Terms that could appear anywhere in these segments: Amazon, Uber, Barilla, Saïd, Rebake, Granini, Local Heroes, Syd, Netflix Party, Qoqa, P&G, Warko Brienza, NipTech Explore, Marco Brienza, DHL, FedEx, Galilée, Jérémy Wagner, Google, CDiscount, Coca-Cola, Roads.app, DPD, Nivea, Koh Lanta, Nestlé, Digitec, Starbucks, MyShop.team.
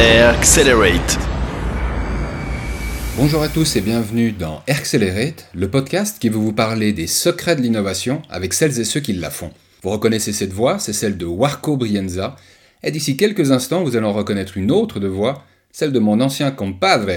Air Accelerate. Bonjour à tous et bienvenue dans Air Accelerate, le podcast qui veut vous parler des secrets de l'innovation avec celles et ceux qui la font. Vous reconnaissez cette voix, c'est celle de Warko Brienza, et d'ici quelques instants, vous allez en reconnaître une autre de voix, celle de mon ancien compadre,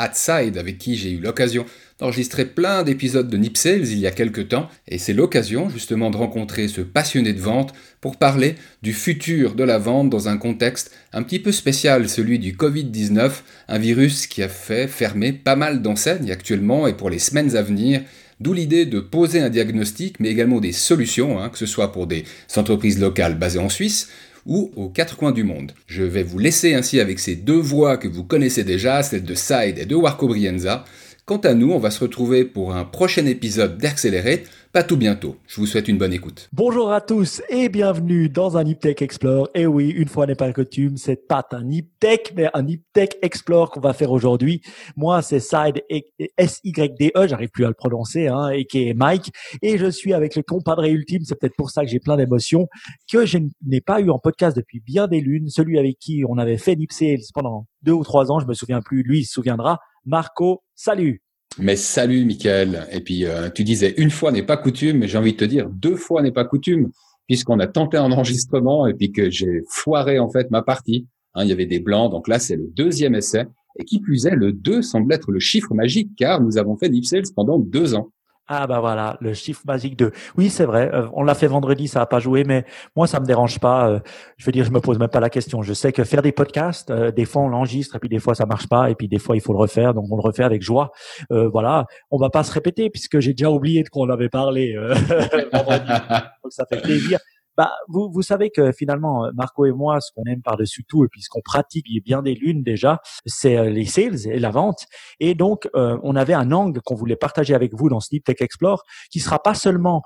Atside, avec qui j'ai eu l'occasion d'enregistrer plein d'épisodes de NipSales il y a quelques temps, et c'est l'occasion justement de rencontrer ce passionné de vente pour parler du futur de la vente dans un contexte un petit peu spécial, celui du Covid-19, un virus qui a fait fermer pas mal d'enseignes actuellement et pour les semaines à venir, d'où l'idée de poser un diagnostic, mais également des solutions, que ce soit pour des entreprises locales basées en Suisse, ou aux quatre coins du monde. Je vais vous laisser ainsi avec ces deux voix que vous connaissez déjà, celle de Saïd et de Warko Brienza. Quant à nous, on va se retrouver pour un prochain épisode d'Accelerate, pas tout bientôt. Je vous souhaite une bonne écoute. Bonjour à tous et bienvenue dans un NipTech Explore. Et oui, une fois n'est pas coutume, c'est pas un NipTech, mais un NipTech Explore qu'on va faire aujourd'hui. Moi, c'est Saïd, S-Y-D-E, j'arrive plus à le prononcer, et qui est Mike. Et je suis avec le compadre ultime, c'est peut-être pour ça que j'ai plein d'émotions, que je n'ai pas eu en podcast depuis bien des lunes. Celui avec qui on avait fait NipSales pendant 2 ou 3 ans, je me souviens plus, lui il se souviendra. Marco, salut. Mais salut Mickaël. Et puis tu disais une fois n'est pas coutume, mais j'ai envie de te dire 2 fois n'est pas coutume, puisqu'on a tenté un enregistrement et puis que j'ai foiré en fait ma partie. Il y avait des blancs, donc là c'est le 2e essai. Et qui plus est, le 2 semble être le chiffre magique, car nous avons fait NipSales pendant 2 ans. Ah bah voilà, le chiffre magique 2. Oui, c'est vrai, on l'a fait vendredi, ça a pas joué, mais moi ça me dérange pas. Je veux dire, je me pose même pas la question. Je sais que faire des podcasts, des fois on l'enregistre et puis des fois ça marche pas et puis des fois il faut le refaire, donc on le refait avec joie. Voilà, on va pas se répéter puisque j'ai déjà oublié de quoi on avait parlé vendredi. Donc ça fait plaisir. Bah, vous savez que finalement, Marco et moi, ce qu'on aime par-dessus tout, et puis ce qu'on pratique, il y a bien des lunes déjà, c'est les sales et la vente. Et donc, on avait un angle qu'on voulait partager avec vous dans ce NipTech Explore, qui sera pas seulement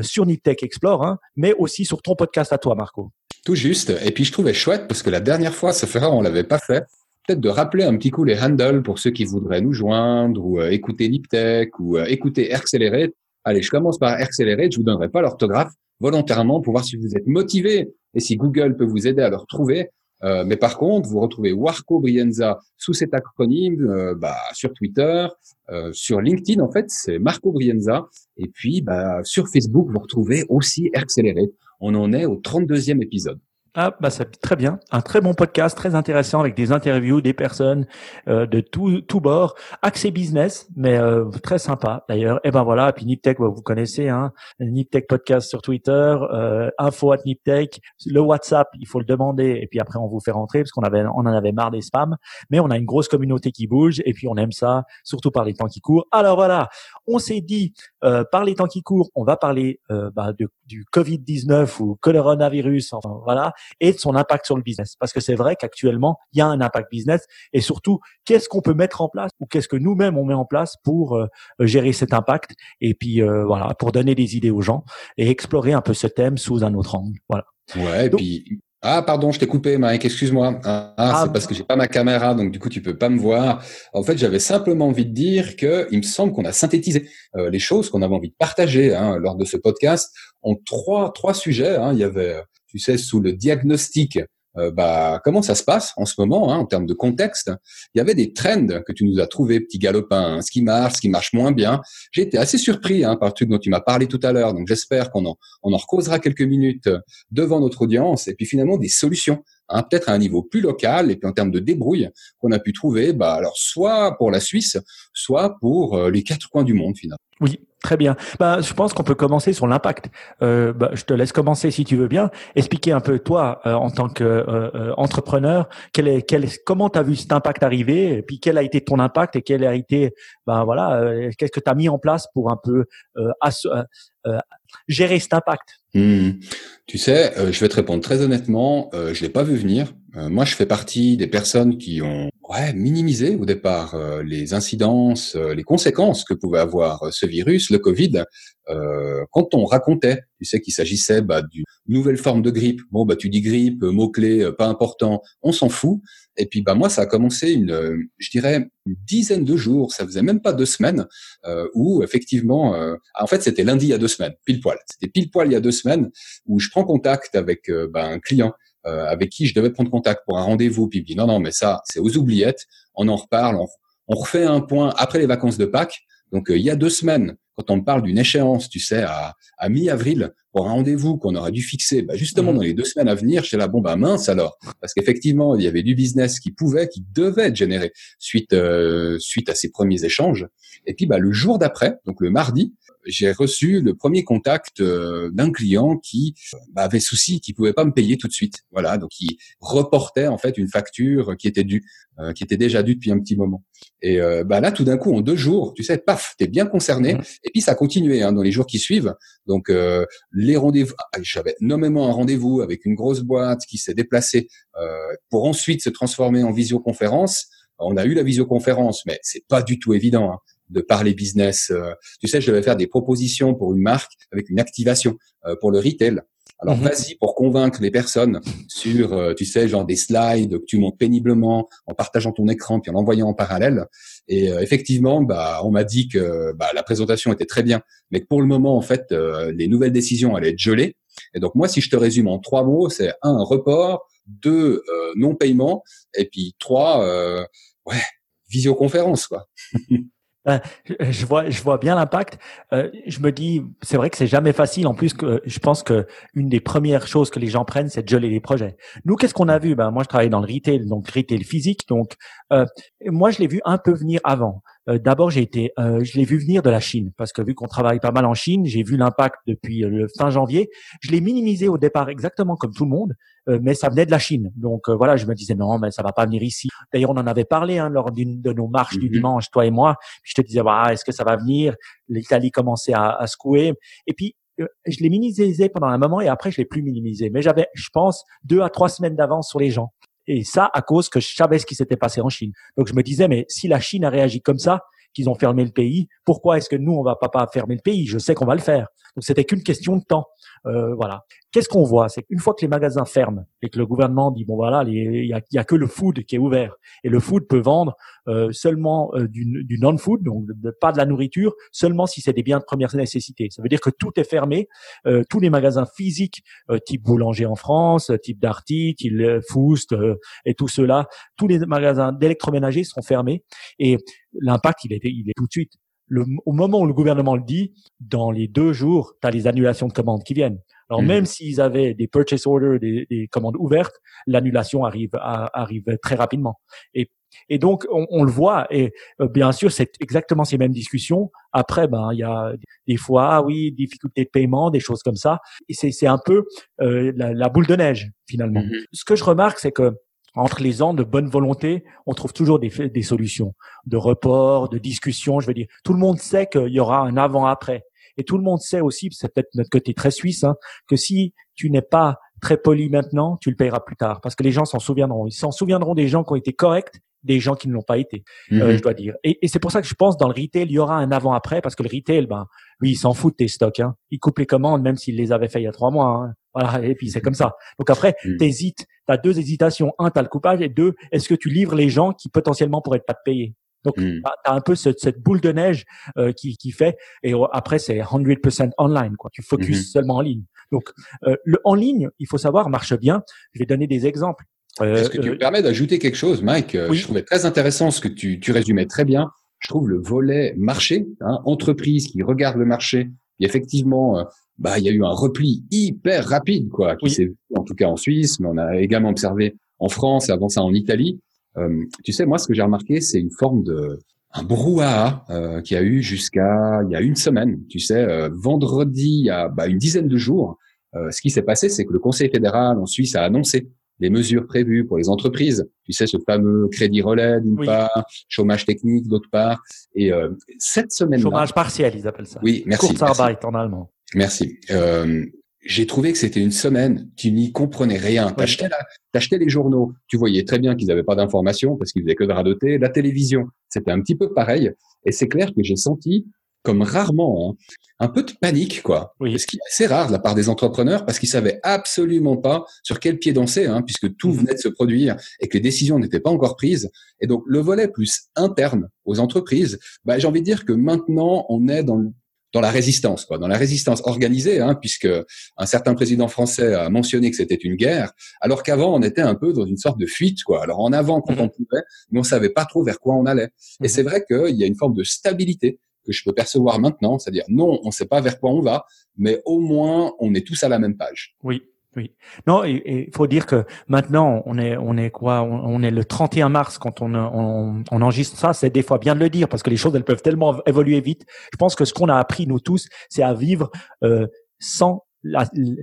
sur NipTech Explore, mais aussi sur ton podcast à toi, Marco. Tout juste. Et puis, je trouvais chouette, parce que la dernière fois, ça fait rare, on l'avait pas fait, peut-être de rappeler un petit coup les handles pour ceux qui voudraient nous joindre, ou écouter NipTech, ou écouter Air Accelerate. Allez, je commence par Air Accelerate, je vous donnerai pas l'orthographe, volontairement pour voir si vous êtes motivé et si Google peut vous aider à le retrouver. Mais par contre, vous retrouvez Warko Brienza sous cet acronyme sur Twitter, sur LinkedIn en fait, c'est Marco Brienza. Et puis sur Facebook, vous retrouvez aussi Air Accelerate. On en est au 32e épisode. Ah bah c'est très bien, un très bon podcast, très intéressant avec des interviews, des personnes de tout bord, axé business, mais très sympa d'ailleurs. Et ben voilà, et puis NipTech, vous connaissez, NipTech podcast sur Twitter, info@NipTech, le WhatsApp, il faut le demander et puis après on vous fait rentrer parce qu'on avait, on en avait marre des spams, mais on a une grosse communauté qui bouge et puis on aime ça, surtout par les temps qui courent. Alors voilà, on s'est dit par les temps qui courent, on va parler du Covid-19 ou coronavirus, enfin voilà. Et de son impact sur le business. Parce que c'est vrai qu'actuellement, il y a un impact business et surtout, qu'est-ce qu'on peut mettre en place ou qu'est-ce que nous-mêmes on met en place pour gérer cet impact et puis voilà, pour donner des idées aux gens et explorer un peu ce thème sous un autre angle. Voilà. Ouais, et donc, puis… Ah, pardon, je t'ai coupé, Mike, excuse-moi. C'est parce que j'ai pas ma caméra, donc du coup, tu peux pas me voir. En fait, j'avais simplement envie de dire que il me semble qu'on a synthétisé les choses qu'on avait envie de partager lors de ce podcast en trois sujets. Il y avait… Tu sais, sous le diagnostic, comment ça se passe en ce moment en termes de contexte. Il y avait des trends que tu nous as trouvés, petit galopin, ce qui marche moins bien. J'ai été assez surpris par le truc dont tu m'as parlé tout à l'heure, donc j'espère qu'on en recausera quelques minutes devant notre audience. Et puis finalement, des solutions, peut-être à un niveau plus local et puis en termes de débrouille qu'on a pu trouver, alors soit pour la Suisse, soit pour les quatre coins du monde finalement. Oui. Très bien. Je pense qu'on peut commencer sur l'impact. Je te laisse commencer si tu veux bien. Expliquer un peu toi, en tant que entrepreneur, comment tu as vu cet impact arriver, et puis quel a été ton impact et quel a été, qu'est-ce que tu as mis en place pour un peu gérer cet impact. Tu sais, je vais te répondre très honnêtement, je l'ai pas vu venir. Moi, je fais partie des personnes qui ont minimisé au départ les incidences, les conséquences que pouvait avoir ce virus, le Covid. Quand on racontait, tu sais, qu'il s'agissait d'une nouvelle forme de grippe. Bon, tu dis grippe, mot-clé, pas important, on s'en fout. Et puis, moi, ça a commencé une dizaine de jours, ça faisait même pas 2 semaines, où effectivement, en fait, c'était lundi il y a 2 semaines, pile poil. C'était pile poil il y a 2 semaines où je prends contact avec un client avec qui je devais prendre contact pour un rendez-vous, puis il me dit non, mais ça, c'est aux oubliettes, on en reparle, on refait un point après les vacances de Pâques. Donc, il y a 2 semaines, quand on me parle d'une échéance, tu sais, à mi-avril, pour un rendez-vous qu'on aurait dû fixer, justement dans les 2 semaines à venir, j'étais là, mince alors, parce qu'effectivement, il y avait du business qui devait être généré suite à ces premiers échanges. Et puis, le jour d'après, donc le mardi, j'ai reçu le premier contact d'un client qui avait souci, qui pouvait pas me payer tout de suite. Voilà, donc il reportait en fait une facture qui était déjà due depuis un petit moment. Et là, tout d'un coup, en 2 jours, tu sais, paf, t'es bien concerné. Et puis ça continuait dans les jours qui suivent. Donc les rendez-vous, j'avais nommément un rendez-vous avec une grosse boîte qui s'est déplacée pour ensuite se transformer en visioconférence. On a eu la visioconférence, mais c'est pas du tout évident. De parler business. Tu sais, je devais faire des propositions pour une marque avec une activation pour le retail. Alors, vas-y, pour convaincre les personnes sur, tu sais, genre des slides que tu montes péniblement en partageant ton écran puis en l'envoyant en parallèle. Et effectivement, on m'a dit que la présentation était très bien, mais que pour le moment, en fait, les nouvelles décisions allaient être gelées. Et donc, moi, si je te résume en 3 mots, c'est 1, report, 2, non-paiement, et puis 3, visioconférence, quoi. Je vois bien l'impact. Je me dis, c'est vrai que c'est jamais facile. En plus, je pense que une des premières choses que les gens prennent, c'est de geler les projets. Nous, qu'est-ce qu'on a vu? Moi, je travaille dans le retail, donc retail physique. Donc, moi, je l'ai vu un peu venir avant. D'abord, je l'ai vu venir de la Chine parce que vu qu'on travaille pas mal en Chine, j'ai vu l'impact depuis le fin janvier. Je l'ai minimisé au départ exactement comme tout le monde, mais ça venait de la Chine. Donc voilà, je me disais non, mais ça va pas venir ici. D'ailleurs, on en avait parlé lors d'une de nos marches du dimanche, toi et moi. Puis je te disais est-ce que ça va venir? L'Italie commençait à secouer. Et puis je l'ai minimisé pendant un moment et après je l'ai plus minimisé. Mais j'avais, je pense, 2 à 3 semaines d'avance sur les gens. Et ça, à cause que je savais ce qui s'était passé en Chine. Donc, je me disais, mais si la Chine a réagi comme ça, qu'ils ont fermé le pays, pourquoi est-ce que nous, on va pas fermer le pays? Je sais qu'on va le faire. Donc, c'était qu'une question de temps. Voilà. Qu'est-ce qu'on voit? C'est qu'une fois que les magasins ferment et que le gouvernement dit, il y a que le food qui est ouvert. Et le food peut vendre seulement du non-food, donc pas de la nourriture, seulement si c'est des biens de première nécessité. Ça veut dire que tout est fermé. Tous les magasins physiques, type boulanger en France, type Darty, type Foust et tout cela, tous les magasins d'électroménager seront fermés. Et l'impact, il est tout de suite. Au moment où le gouvernement le dit, dans les 2 jours, tu as les annulations de commandes qui viennent. Alors, même s'ils avaient des purchase orders, des commandes ouvertes, l'annulation arrive très rapidement. Et donc, on le voit. Et bien sûr, c'est exactement ces mêmes discussions. Après, il y a des fois, difficulté de paiement, des choses comme ça. Et c'est un peu la boule de neige, finalement. Ce que je remarque, c'est que entre les ans de bonne volonté, on trouve toujours des solutions, de report, de discussion. Je veux dire, tout le monde sait qu'il y aura un avant-après. Et tout le monde sait aussi, c'est peut-être notre côté très suisse, que si tu n'es pas très poli maintenant, tu le payeras plus tard. Parce que les gens s'en souviendront. Ils s'en souviendront des gens qui ont été corrects, des gens qui ne l'ont pas été, je dois dire. Et c'est pour ça que je pense dans le retail, il y aura un avant-après, parce que le retail, oui, ils s'en foutent tes stocks. Ils coupent les commandes, même s'ils les avaient fait il y a 3 mois. Voilà, et puis c'est comme ça. Donc après, t'hésites. T'as 2 hésitations. 1, t'as le coupage. Et 2, est-ce que tu livres les gens qui potentiellement pourraient pas te payer? Donc, t'as un peu cette boule de neige qui fait. Et après, c'est 100% online, quoi. Tu focuses seulement en ligne. Donc, le en ligne, il faut savoir, marche bien. Je vais donner des exemples. Est-ce que tu me permets d'ajouter quelque chose, Mike? Oui. Je trouvais très intéressant ce que tu résumais très bien. Je trouve le volet marché, entreprise qui regarde le marché. Et effectivement, il y a eu un repli hyper rapide, quoi, qui s'est vu, en tout cas en Suisse, mais on a également observé en France, avant ça en Italie. Tu sais, moi, ce que j'ai remarqué, c'est une forme un brouhaha qu'il y a eu jusqu'à il y a 1 semaine. Tu sais, vendredi, il y a une dizaine de jours, ce qui s'est passé, c'est que le Conseil fédéral en Suisse a annoncé les mesures prévues pour les entreprises. Tu sais, ce fameux crédit relais d'une part, chômage technique d'autre part. Et cette semaine-là… Chômage partiel, ils appellent ça. Oui, merci. Kurzarbeit en allemand. Merci. J'ai trouvé que c'était une semaine, tu n'y comprenais rien. Oui. T'achetais les journaux, tu voyais très bien qu'ils n'avaient pas d'informations parce qu'ils faisaient que de radoter. La télévision, c'était un petit peu pareil. Et c'est clair que j'ai senti… comme rarement, un peu de panique, quoi. Oui. Ce qui est assez rare de la part des entrepreneurs parce qu'ils savaient absolument pas sur quel pied danser, puisque tout venait de se produire et que les décisions n'étaient pas encore prises. Et donc, le volet plus interne aux entreprises, j'ai envie de dire que maintenant, on est dans dans la résistance, quoi, dans la résistance organisée, hein, puisque un certain président français a mentionné que c'était une guerre, alors qu'avant on était un peu dans une sorte de fuite, quoi. Alors en avant quand on pouvait, mais on savait pas trop vers quoi on allait. Et c'est vrai qu'il y a une forme de stabilité que je peux percevoir maintenant, c'est-à-dire non, on sait pas vers quoi on va, mais au moins on est tous à la même page. Oui. Oui. Non, il faut dire que maintenant, on est quoi? On est le 31 mars quand on enregistre ça. C'est des fois bien de le dire parce que les choses, elles peuvent tellement évoluer vite. Je pense que ce qu'on a appris, nous tous, c'est à vivre, vivre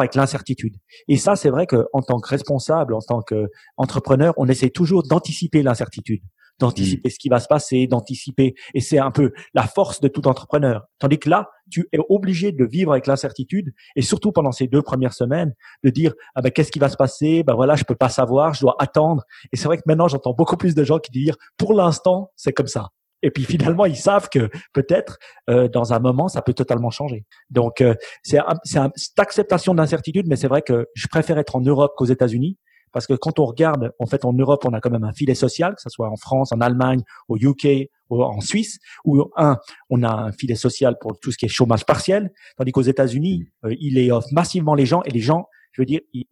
avec l'incertitude. Et ça, c'est vrai que, en tant que responsable, en tant qu'entrepreneur, on essaie toujours d'anticiper l'incertitude, d'anticiper ce qui va se passer, d'anticiper. Et c'est un peu la force de tout entrepreneur. Tandis que là, tu es obligé de vivre avec l'incertitude et surtout pendant ces 2 premières semaines de dire ah ben qu'est-ce qui va se passer, ben voilà, je peux pas savoir, je dois attendre. Et c'est vrai que maintenant j'entends beaucoup plus de gens qui disent pour l'instant c'est comme ça. Et puis finalement ils savent que peut-être dans un moment ça peut totalement changer. Donc cette acceptation de l'incertitude, mais c'est vrai que je préfère être en Europe qu'aux États-Unis. Parce que quand on regarde, en fait, en Europe, on a quand même un filet social, que ce soit en France, en Allemagne, au UK, en Suisse, où on a un filet social pour tout ce qui est chômage partiel, tandis qu'aux États-Unis, ils lay off massivement les gens, et les gens, je veux dire, il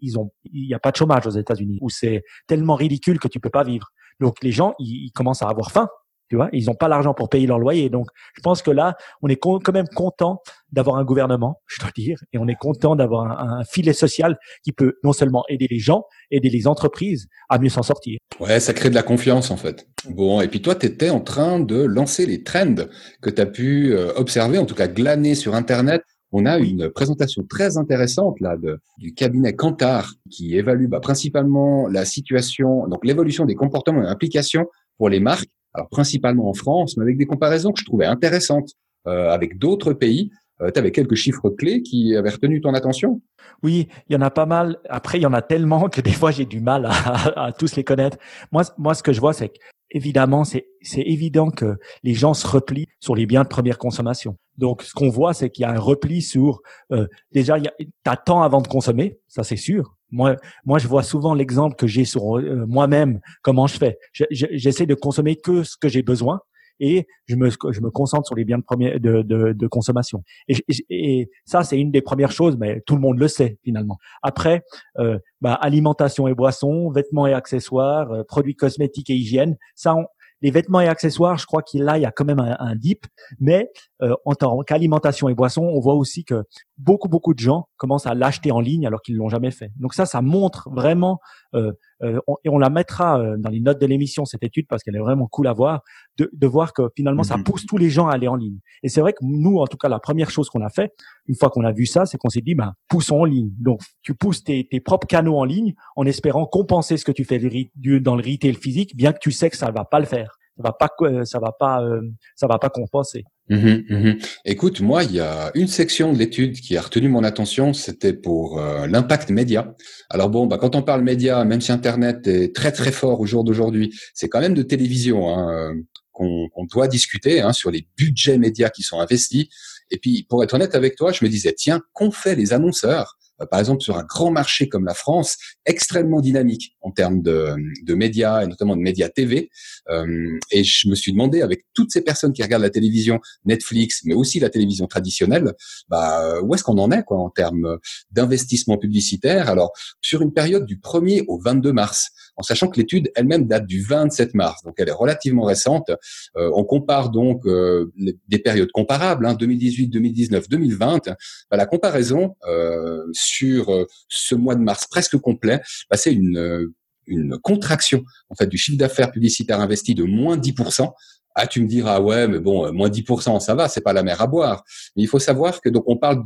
n'y a pas de chômage aux États-Unis, où c'est tellement ridicule que tu peux pas vivre. Donc les gens, ils commencent à avoir faim, tu vois, ils n'ont pas l'argent pour payer leur loyer. Donc je pense que là, on est quand même content d'avoir un gouvernement, je dois dire, et on est content d'avoir un filet social qui peut non seulement aider les gens, aider les entreprises à mieux s'en sortir. Ouais, ça crée de la confiance en fait. Bon, et puis toi, tu étais en train de lancer les trends que tu as pu observer, en tout cas glaner sur Internet. On a une présentation très intéressante là du cabinet Kantar qui évalue principalement la situation, donc l'évolution des comportements et implications pour les marques. Alors principalement en France, mais avec des comparaisons que je trouvais intéressantes avec d'autres pays. Tu avais quelques chiffres clés qui avaient retenu ton attention? Oui, il y en a pas mal. Après, il y en a tellement que des fois, j'ai du mal à tous les connaître. Moi, ce que je vois, c'est qu'évidemment, c'est évident que les gens se replient sur les biens de première consommation. Donc, ce qu'on voit, c'est qu'il y a un repli sur… déjà, t'attends avant de consommer, ça c'est sûr. Moi, je vois souvent l'exemple que j'ai sur moi-même, comment je fais. J'essaie de consommer que ce que j'ai besoin et je me concentre sur les biens de consommation. Et ça, c'est une des premières choses, mais tout le monde le sait finalement. Après, alimentation et boissons, vêtements et accessoires, produits cosmétiques et hygiène, ça… Les vêtements et accessoires, je crois qu'il y a quand même un dip, mais en tant qu'alimentation et boissons, on voit aussi que beaucoup de gens commencent à l'acheter en ligne alors qu'ils l'ont jamais fait. Donc ça montre vraiment, et on la mettra dans les notes de l'émission cette étude parce qu'elle est vraiment cool à voir, de voir que finalement ça pousse tous les gens à aller en ligne. Et c'est vrai que nous, en tout cas, la première chose qu'on a fait, une fois qu'on a vu ça, c'est qu'on s'est dit poussons en ligne. Donc tu pousses tes propres canaux en ligne en espérant compenser ce que tu fais dans le retail physique, bien que tu sais que ça va pas le faire. Ça va pas compenser. Écoute, moi, il y a une section de l'étude qui a retenu mon attention, c'était pour l'impact média. Alors bon, quand on parle média, même si Internet est très très fort au jour d'aujourd'hui, c'est quand même de télévision qu'on doit discuter sur les budgets médias qui sont investis. Et puis, pour être honnête avec toi, je me disais tiens, qu'ont fait les annonceurs? Par exemple, sur un grand marché comme la France, extrêmement dynamique en termes de médias et notamment de médias TV. Et je me suis demandé, avec toutes ces personnes qui regardent la télévision, Netflix, mais aussi la télévision traditionnelle, où est-ce qu'on en est en termes d'investissement publicitaire? Alors, sur une période du 1er au 22 mars, en sachant que l'étude elle-même date du 27 mars, donc elle est relativement récente. On compare donc des périodes comparables, 2018, 2019, 2020. La comparaison sur ce mois de mars presque complet, c'est une contraction en fait du chiffre d'affaires publicitaire investi de moins 10%. Ah, tu me diras ouais, mais bon, moins 10%, ça va, c'est pas la mer à boire. Mais il faut savoir que donc on parle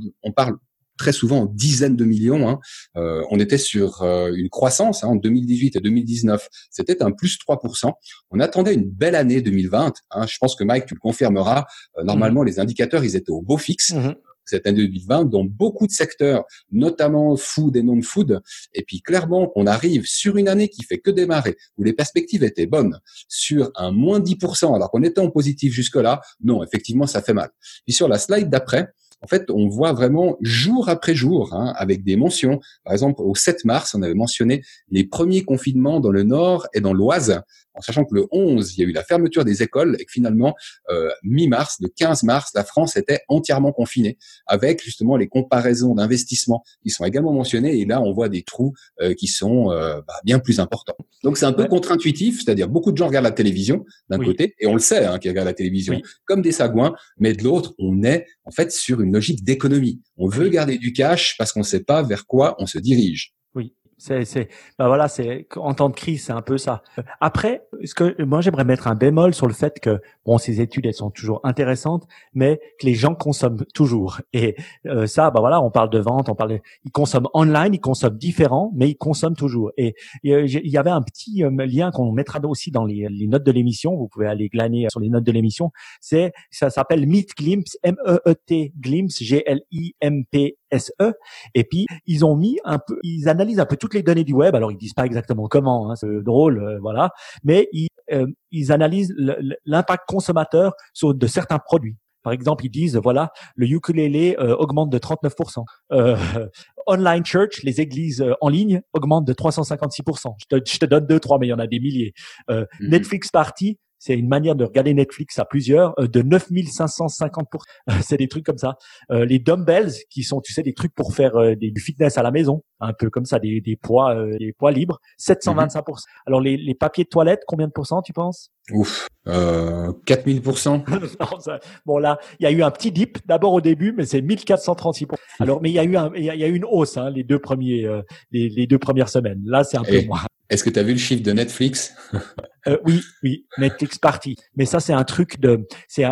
très souvent en dizaines de millions. On était sur une croissance en 2018 et 2019. C'était un plus 3%. On attendait une belle année 2020. Je pense que Mike, tu le confirmeras. Normalement, les indicateurs, ils étaient au beau fixe. Cette année 2020, dans beaucoup de secteurs, notamment food et non-food. Et puis, clairement, on arrive sur une année qui fait que démarrer, où les perspectives étaient bonnes, sur un moins 10%, alors qu'on était en positif jusque-là. Non, effectivement, ça fait mal. Puis sur la slide d'après, en fait, on voit vraiment jour après jour, avec des mentions. Par exemple, au 7 mars, on avait mentionné les premiers confinements dans le Nord et dans l'Oise. en sachant que le 11, il y a eu la fermeture des écoles et que finalement, mi-mars, le 15 mars, la France était entièrement confinée avec justement les comparaisons d'investissements qui sont également mentionnées. Et là, on voit des trous qui sont bien plus importants. Donc, c'est un peu contre-intuitif, c'est-à-dire beaucoup de gens regardent la télévision d'un côté, et on le sait, qu'ils regardent la télévision comme des sagouins, mais de l'autre, on est en fait sur une logique d'économie. On veut garder du cash parce qu'on ne sait pas vers quoi on se dirige. C'est en temps de crise, c'est un peu ça. Après, ce que moi j'aimerais mettre un bémol sur le fait que ces études elles sont toujours intéressantes, mais que les gens consomment toujours. Et on parle de vente, ils consomment online, ils consomment différent, mais ils consomment toujours. Et il y avait un petit lien qu'on mettra aussi dans les notes de l'émission. Vous pouvez aller glaner sur les notes de l'émission. Ça s'appelle Meet Glimpse, M-E-E-T Glimpse, G-L-I-M-P-S-E. Et puis ils ont mis un peu, ils analysent un peu tout les données du web, alors ils disent pas exactement comment, c'est drôle, mais ils analysent l'impact consommateur de certains produits. Par exemple, ils disent le ukulélé augmente de 39%. Online church, les églises en ligne augmentent de 356%. Je te donne 2-3, mais il y en a des milliers. Netflix Party, c'est une manière de regarder Netflix à plusieurs, de 9550%. C'est des trucs comme ça. Les dumbbells, qui sont, des trucs pour faire du fitness à la maison, un peu comme ça, des poids libres, 725%. Alors, les papiers de toilette, combien de pourcents, tu penses? 4000%. Il y a eu un petit dip, d'abord au début, mais c'est 1436%. Alors, mais il y a eu une hausse, les deux premières semaines. Là, c'est un peu moins. Est-ce que tu as vu le chiffre de Netflix? Oui, Netflix Party. Mais ça, c'est un truc c'est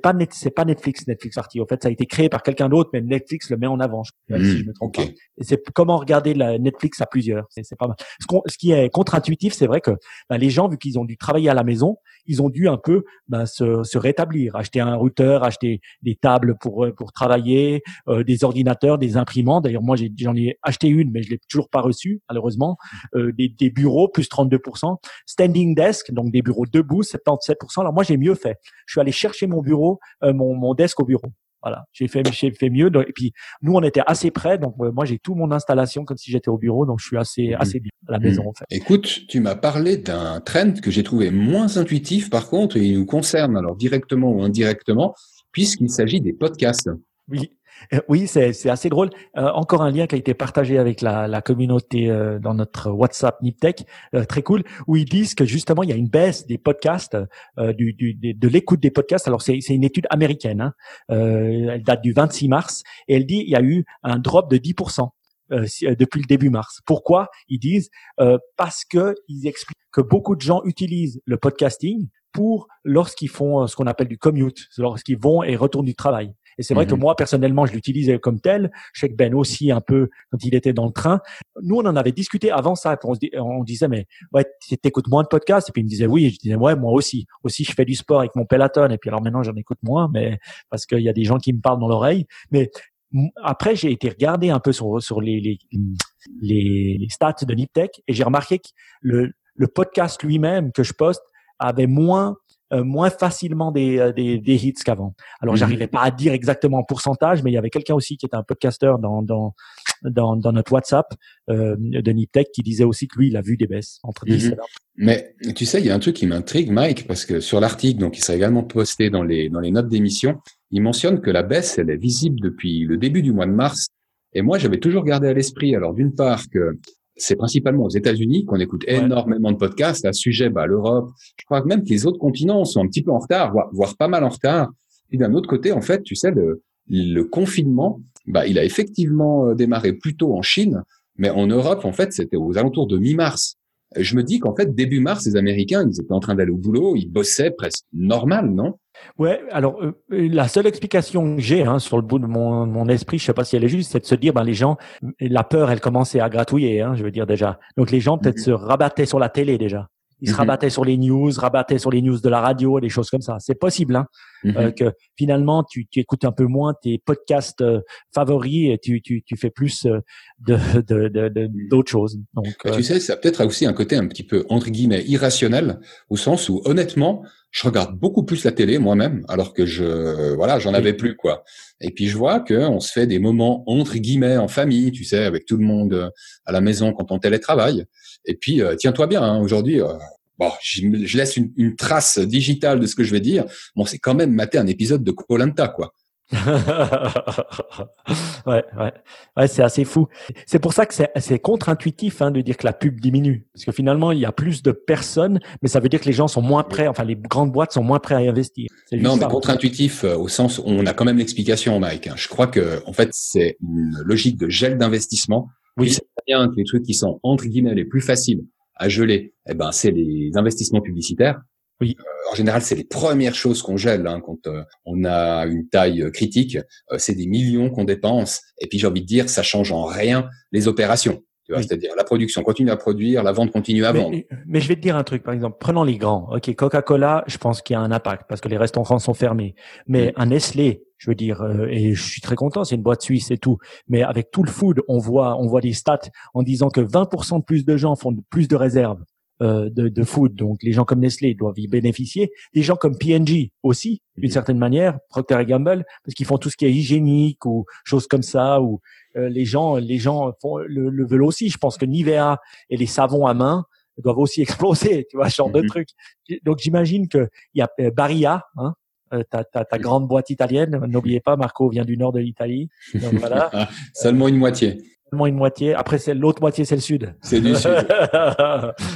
pas Netflix Party. En fait, ça a été créé par quelqu'un d'autre, mais Netflix le met en avant, si je me trompe pas. Et c'est comment regarder la Netflix à plusieurs. C'est pas mal. Ce qui est contre-intuitif, c'est vrai que les gens, vu qu'ils ont dû travailler à la maison, ils ont dû un peu se rétablir, acheter un routeur, acheter des tables pour travailler, des ordinateurs, des imprimantes. D'ailleurs, moi, j'en ai acheté une, mais je l'ai toujours pas reçue, malheureusement. Des bureaux, plus 32%. Standing desk, donc des bureaux debout, 77%. Alors moi, j'ai mieux fait. Je suis allé chercher mon bureau, mon desk au bureau. Voilà, j'ai fait mieux. Et puis nous, on était assez près, donc moi j'ai tout mon installation comme si j'étais au bureau, donc je suis assez bien à la maison en fait. Écoute, tu m'as parlé d'un trend que j'ai trouvé moins intuitif par contre, et il nous concerne alors directement ou indirectement, puisqu'il s'agit des podcasts. Oui, c'est assez drôle. Encore un lien qui a été partagé avec la communauté dans notre WhatsApp NipTech, très cool, où ils disent que justement il y a une baisse des podcasts, de l'écoute des podcasts. Alors c'est une étude américaine, elle date du 26 mars et elle dit il y a eu un drop de 10%. Depuis le début mars. Pourquoi? Ils disent parce que ils expliquent que beaucoup de gens utilisent le podcasting pour lorsqu'ils font ce qu'on appelle du commute, lorsqu'ils vont et retournent du travail. Et c'est vrai que moi personnellement, je l'utilisais comme tel. Je sais que Ben aussi un peu quand il était dans le train. Nous, on en avait discuté avant ça. On disait mais ouais, t'écoutes moins de podcasts. Et puis il me disait oui. Et je disais ouais, moi aussi. Aussi, je fais du sport avec mon Peloton. Et puis alors maintenant, j'en écoute moins, mais parce qu'il y a des gens qui me parlent dans l'oreille. Mais après, j'ai été regarder un peu sur les stats de NipTech et j'ai remarqué que le podcast lui-même que je poste avait moins facilement des hits qu'avant. Alors, j'arrivais pas à dire exactement en pourcentage, mais il y avait quelqu'un aussi qui était un podcasteur dans notre WhatsApp de NipTech qui disait aussi que lui, il a vu des baisses entre 10 et 20%. Mais tu sais, il y a un truc qui m'intrigue, Mike, parce que sur l'article, donc il sera également posté dans les notes d'émission, il mentionne que la baisse, elle est visible depuis le début du mois de mars. Et moi, j'avais toujours gardé à l'esprit, alors d'une part que c'est principalement aux États-Unis qu'on écoute énormément de podcasts à sujet, l'Europe. Je crois même que les autres continents sont un petit peu en retard, voire pas mal en retard. Et d'un autre côté, en fait, tu sais, le confinement, il a effectivement démarré plus tôt en Chine, mais en Europe, en fait, c'était aux alentours de mi-mars. Je me dis qu'en fait, début mars, les Américains, ils étaient en train d'aller au boulot, ils bossaient presque normal, non? Ouais, alors la seule explication que j'ai sur le bout de mon esprit, je sais pas si elle est juste, c'est de se dire les gens, la peur, elle commençait à gratouiller, je veux dire déjà. Donc les gens peut-être se rabattaient sur la télé déjà. Ils se rabattaient sur les news, de la radio, des choses comme ça. C'est possible, que finalement tu écoutes un peu moins tes podcasts favoris et tu fais plus d'autres choses. Donc tu sais, ça a peut-être aussi un côté un petit peu entre guillemets irrationnel, au sens où honnêtement, je regarde beaucoup plus la télé moi-même, alors que j'en avais plus quoi. Et puis je vois que on se fait des moments entre guillemets en famille, tu sais, avec tout le monde à la maison quand on télétravaille. Et puis tiens-toi bien, aujourd'hui bon, je laisse une trace digitale de ce que je vais dire. Bon, c'est quand même maté un épisode de Koh Lanta, quoi. ouais, c'est assez fou. C'est pour ça que c'est contre-intuitif, hein, de dire que la pub diminue, parce que finalement il y a plus de personnes, mais ça veut dire que les gens sont moins prêts. Enfin, les grandes boîtes sont moins prêts à investir. C'est juste non, mais ça, contre-intuitif au sens où on a quand même l'explication, Mike. Je crois que en fait c'est une logique de gel d'investissement. Oui, c'est bien que les trucs qui sont entre guillemets les plus faciles à geler, eh ben c'est les investissements publicitaires. Oui. En général, c'est les premières choses qu'on gèle, hein, quand on a une taille critique. C'est des millions qu'on dépense. Et puis, j'ai envie de dire, ça change en rien les opérations. Tu vois, oui. C'est-à-dire, la production continue à produire, la vente continue à vendre. Mais je vais te dire un truc, par exemple, prenons les grands. OK, Coca-Cola, je pense qu'il y a un impact parce que les restaurants sont fermés. Mais un Nestlé, je veux dire, et je suis très content, c'est une boîte suisse et tout. Mais avec tout le food, on voit des stats en disant que 20% de plus de gens font plus de réserves. De food, donc les gens comme Nestlé doivent y bénéficier, des gens comme P&G aussi, d'une certaine manière, Procter Gamble, parce qu'ils font tout ce qui est hygiénique ou choses comme ça, ou les gens font le veulent aussi. Je pense que Nivea et les savons à main doivent aussi exploser, tu vois, ce genre de truc. Donc j'imagine que il y a Barilla, hein, ta grande boîte italienne, n'oubliez pas, Marco vient du nord de l'Italie, donc voilà. Seulement une moitié. Après, c'est l'autre moitié, c'est le sud. C'est du sud.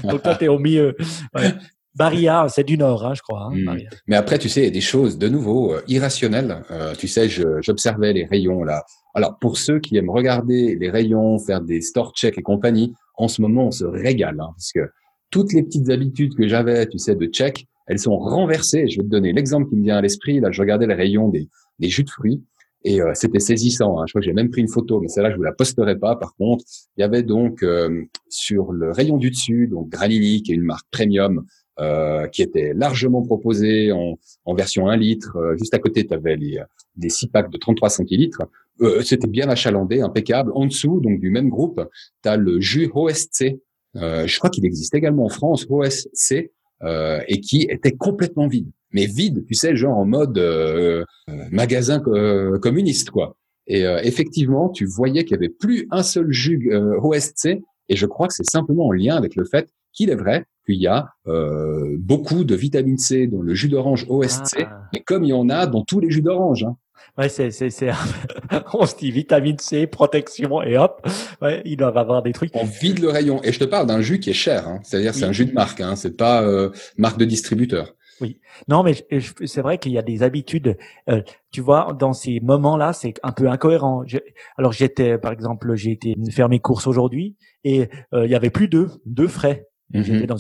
Donc toi, t'es au milieu. Ouais. Barilla, c'est du nord, hein, je crois. Hein, Mais après, tu sais, il y a des choses de nouveau irrationnelles. Tu sais, j'observais les rayons là. Alors, pour ceux qui aiment regarder les rayons, faire des store checks et compagnie, en ce moment, on se régale, hein, parce que toutes les petites habitudes que j'avais, tu sais, de check, elles sont renversées. Je vais te donner l'exemple qui me vient à l'esprit. Là, je regardais les rayons des jus de fruits. Et c'était saisissant, hein. Je crois que j'ai même pris une photo, mais celle-là, je vous la posterai pas. Par contre, il y avait donc sur le rayon du dessus, donc Granini, qui est une marque premium, qui était largement proposée en version 1 litre. Juste à côté, tu avais des 6 packs de 33 centilitres. C'était bien achalandé, impeccable. En dessous, donc du même groupe, tu as le jus OSC. Je crois qu'il existe également en France, OSC, et qui était complètement vide. Mais vide, tu sais, genre en mode magasin communiste, quoi. Et effectivement, tu voyais qu'il y avait plus un seul jus OSC, et je crois que c'est simplement en lien avec le fait qu'il est vrai qu'il y a beaucoup de vitamine C dans le jus d'orange OSC, mais comme il y en a dans tous les jus d'orange, hein. Ouais, c'est, on se dit vitamine C, protection, et hop, ouais, ils doivent avoir des trucs. On vide le rayon, et je te parle d'un jus qui est cher, hein. C'est-à-dire, c'est un jus de marque, hein. C'est pas marque de distributeur. Oui. Non, mais c'est vrai qu'il y a des habitudes. Tu vois, dans ces moments-là, c'est un peu incohérent. Alors, j'ai été faire mes courses aujourd'hui et il y avait plus deux frais. J'étais dans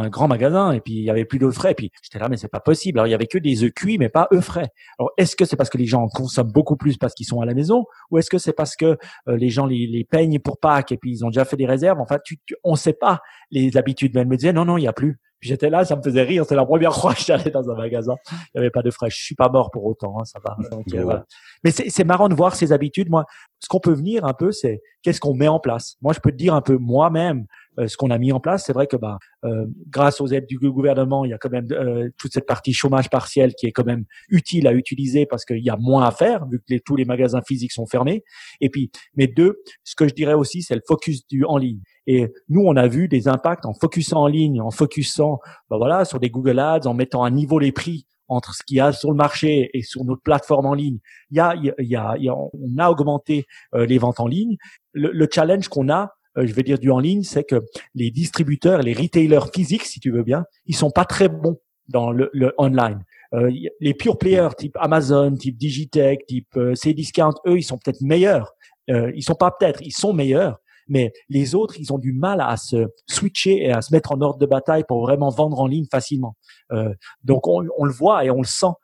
un grand magasin et puis il y avait plus d'œufs frais et puis j'étais là, mais c'est pas possible. Alors il y avait que des œufs cuits mais pas œufs frais. Alors est-ce que c'est parce que les gens en consomment beaucoup plus parce qu'ils sont à la maison, ou est-ce que c'est parce que les gens les peignent pour Pâques et puis ils ont déjà fait des réserves? Enfin, on sait pas les habitudes. Mais elle me disait non, il y a plus. Puis j'étais là, ça me faisait rire. C'est la première fois que j'allais dans un magasin, il y avait pas d'œufs frais. Je suis pas mort pour autant, hein, ça va. Donc, voilà. Mais c'est marrant de voir ces habitudes. Moi, ce qu'on peut venir un peu, c'est qu'est-ce qu'on met en place. Moi, je peux te dire un peu moi-même. Ce qu'on a mis en place, c'est vrai que grâce aux aides du gouvernement, il y a quand même toute cette partie chômage partiel qui est quand même utile à utiliser parce qu'il y a moins à faire vu que tous les magasins physiques sont fermés. Et puis, mais deux, ce que je dirais aussi, c'est le focus du en ligne. Et nous, on a vu des impacts en focusant en ligne, en focusant, sur des Google Ads, en mettant à niveau les prix entre ce qu'il y a sur le marché et sur notre plateforme en ligne. On a augmenté les ventes en ligne. Le challenge qu'on a, je vais dire du en ligne, c'est que les distributeurs, les retailers physiques, si tu veux bien, ils sont pas très bons dans le online. Les pure players type Amazon, type Digitec, type Cdiscount, eux, ils sont peut-être meilleurs. Ils sont meilleurs. Mais les autres, ils ont du mal à se switcher et à se mettre en ordre de bataille pour vraiment vendre en ligne facilement. Donc, on le voit et on le sent.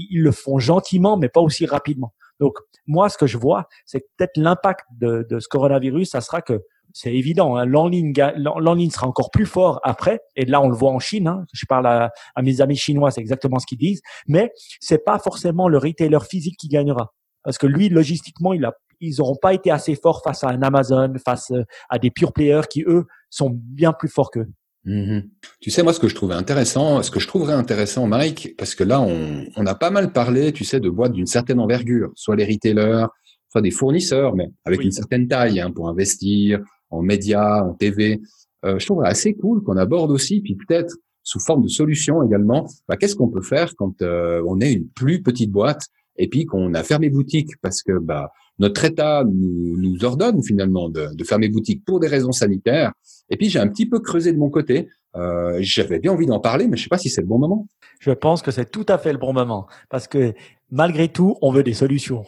Ils le font gentiment, mais pas aussi rapidement. Donc, moi, ce que je vois, c'est peut-être l'impact de ce coronavirus, ça sera que, c'est évident, hein, l'en ligne sera encore plus fort après. Et là, on le voit en Chine. Hein, je parle à mes amis chinois, c'est exactement ce qu'ils disent. Mais c'est pas forcément le retailer physique qui gagnera. Parce que lui, logistiquement, ils n'auront pas été assez forts face à un Amazon, face à des pure players qui, eux, sont bien plus forts qu'eux. Tu sais, moi, ce que je trouverais intéressant, Mike, parce que là, on a pas mal parlé, tu sais, de boîtes d'une certaine envergure, soit les retailers, soit des fournisseurs, mais avec une certaine taille, hein, pour investir en médias, en TV. je trouve assez cool qu'on aborde aussi, puis peut-être sous forme de solution également, qu'est-ce qu'on peut faire quand on est une plus petite boîte et puis qu'on a fermé boutique parce que notre État nous ordonne finalement de fermer boutique pour des raisons sanitaires. Et puis, j'ai un petit peu creusé de mon côté. J'avais bien envie d'en parler, mais je ne sais pas si c'est le bon moment. Je pense que c'est tout à fait le bon moment parce que malgré tout, on veut des solutions.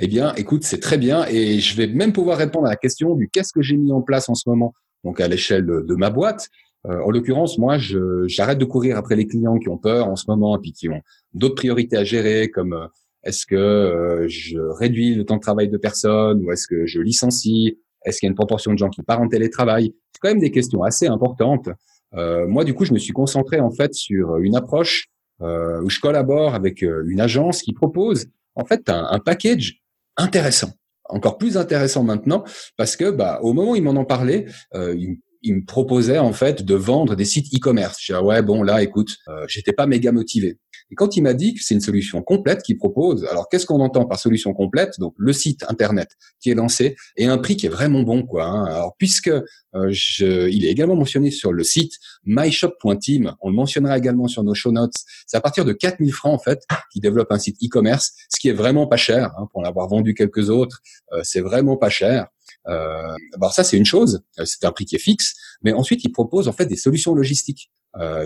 Eh bien, écoute, c'est très bien et je vais même pouvoir répondre à la question du qu'est-ce que j'ai mis en place en ce moment, donc à l'échelle de ma boîte. En l'occurrence, moi, j'arrête de courir après les clients qui ont peur en ce moment et puis qui ont d'autres priorités à gérer comme… Est-ce que je réduis le temps de travail de personnes ou est-ce que je licencie? Est-ce qu'il y a une proportion de gens qui partent en télétravail? C'est quand même des questions assez importantes. Moi, du coup, je me suis concentré en fait sur une approche où je collabore avec une agence qui propose en fait un package intéressant, encore plus intéressant maintenant parce que au moment où ils m'en ont parlé, ils me proposaient en fait de vendre des sites e-commerce. Je disais ouais bon là écoute, j'étais pas méga motivé. Et quand il m'a dit que c'est une solution complète qu'il propose, alors qu'est-ce qu'on entend par solution complète? Donc le site internet qui est lancé et un prix qui est vraiment bon quoi. Hein. Alors puisque il est également mentionné sur le site MyShop.team, on le mentionnera également sur nos show notes. C'est à partir de 4000 francs en fait qu'il développe un site e-commerce, ce qui est vraiment pas cher hein, pour en avoir vendu quelques autres. C'est vraiment pas cher. Ça c'est une chose, c'est un prix qui est fixe, mais ensuite il propose en fait des solutions logistiques.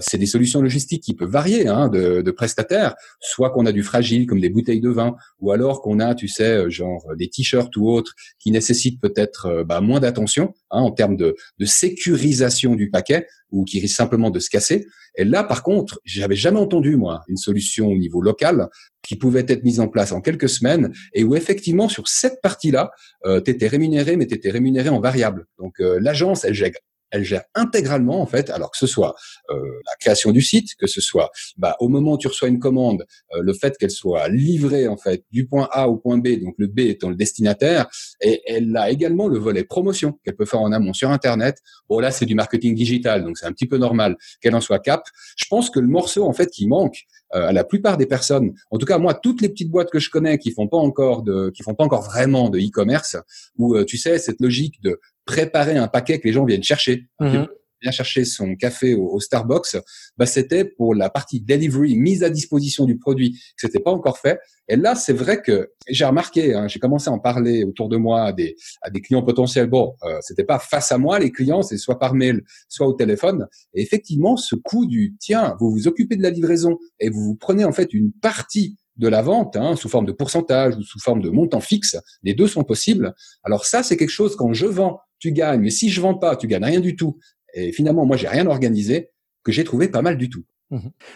C'est des solutions logistiques qui peuvent varier hein, de prestataires, soit qu'on a du fragile comme des bouteilles de vin, ou alors qu'on a, tu sais, genre des t-shirts ou autres qui nécessitent peut-être moins d'attention hein, en termes de sécurisation du paquet ou qui risquent simplement de se casser. Et là, par contre, j'avais jamais entendu moi une solution au niveau local qui pouvait être mise en place en quelques semaines et où effectivement sur cette partie-là, t'étais rémunéré, mais t'étais rémunéré en variable. Donc l'agence, elle gère intégralement en fait, alors que ce soit la création du site, que ce soit au moment où tu reçois une commande, le fait qu'elle soit livrée en fait du point A au point B, donc le B étant le destinataire, et elle a également le volet promotion qu'elle peut faire en amont sur Internet. Bon là c'est du marketing digital, donc c'est un petit peu normal qu'elle en soit cap. Je pense que le morceau en fait qui manque à la plupart des personnes, en tout cas moi toutes les petites boîtes que je connais qui font pas encore vraiment de e-commerce, où tu sais cette logique de préparer un paquet que les gens viennent chercher, bien chercher son café au Starbucks, c'était pour la partie delivery, mise à disposition du produit, que c'était pas encore fait. Et là, c'est vrai que j'ai remarqué, hein, j'ai commencé à en parler autour de moi à des clients potentiels. Bon, c'était pas face à moi les clients, c'est soit par mail, soit au téléphone. Et effectivement, ce coup du tiens, vous vous occupez de la livraison et vous prenez en fait une partie de la vente, hein, sous forme de pourcentage ou sous forme de montant fixe, les deux sont possibles. Alors ça, c'est quelque chose, quand je vends, tu gagnes, mais si je vends pas, tu gagnes rien du tout. Et finalement, moi, j'ai rien organisé, que j'ai trouvé pas mal du tout.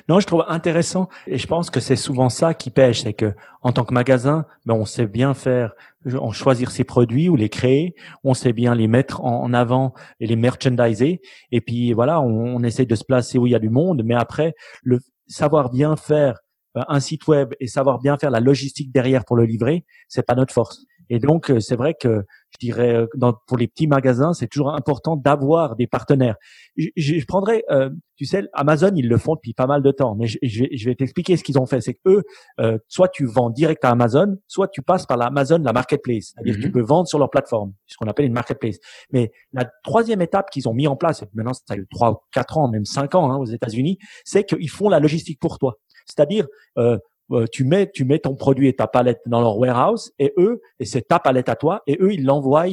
Non, je trouve intéressant et je pense que c'est souvent ça qui pêche, c'est que en tant que magasin, on sait bien faire, on choisir ses produits ou les créer, on sait bien les mettre en avant et les merchandiser. Et puis voilà, on essaie de se placer où il y a du monde, mais après, le savoir bien faire un site web et savoir bien faire la logistique derrière pour le livrer, c'est pas notre force. Et donc, c'est vrai que je dirais, pour les petits magasins, c'est toujours important d'avoir des partenaires. Je prendrais, tu sais, Amazon, ils le font depuis pas mal de temps, mais je vais t'expliquer ce qu'ils ont fait. C'est que eux, soit tu vends direct à Amazon, soit tu passes par Amazon, la marketplace. C'est-à-dire que tu peux vendre sur leur plateforme, ce qu'on appelle une marketplace. Mais la troisième étape qu'ils ont mis en place, et maintenant ça a eu 3 ou 4 ans, même 5 ans hein, aux États-Unis, c'est qu'ils font la logistique pour toi. C'est-à-dire, tu mets ton produit et ta palette dans leur warehouse et eux, et c'est ta palette à toi et eux, ils l'envoient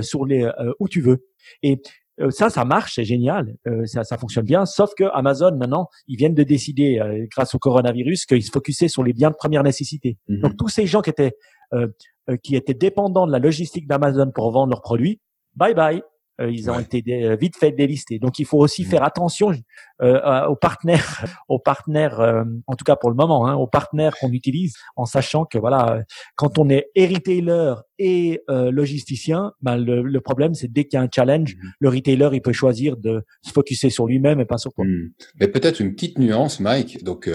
sur les où tu veux. Et ça marche, c'est génial, ça fonctionne bien. Sauf que Amazon maintenant, ils viennent de décider grâce au coronavirus qu'ils se focusaient sur les biens de première nécessité. Donc tous ces gens qui étaient dépendants de la logistique d'Amazon pour vendre leurs produits, bye bye. Ils ont été vite fait délistés. Donc, il faut aussi faire attention aux partenaires, en tout cas pour le moment, hein, aux partenaires qu'on utilise, en sachant que voilà, quand on est retailer et logisticien, le problème c'est dès qu'il y a un challenge, le retailer il peut choisir de se focuser sur lui-même et pas sur toi. Mais peut-être une petite nuance, Mike. Donc,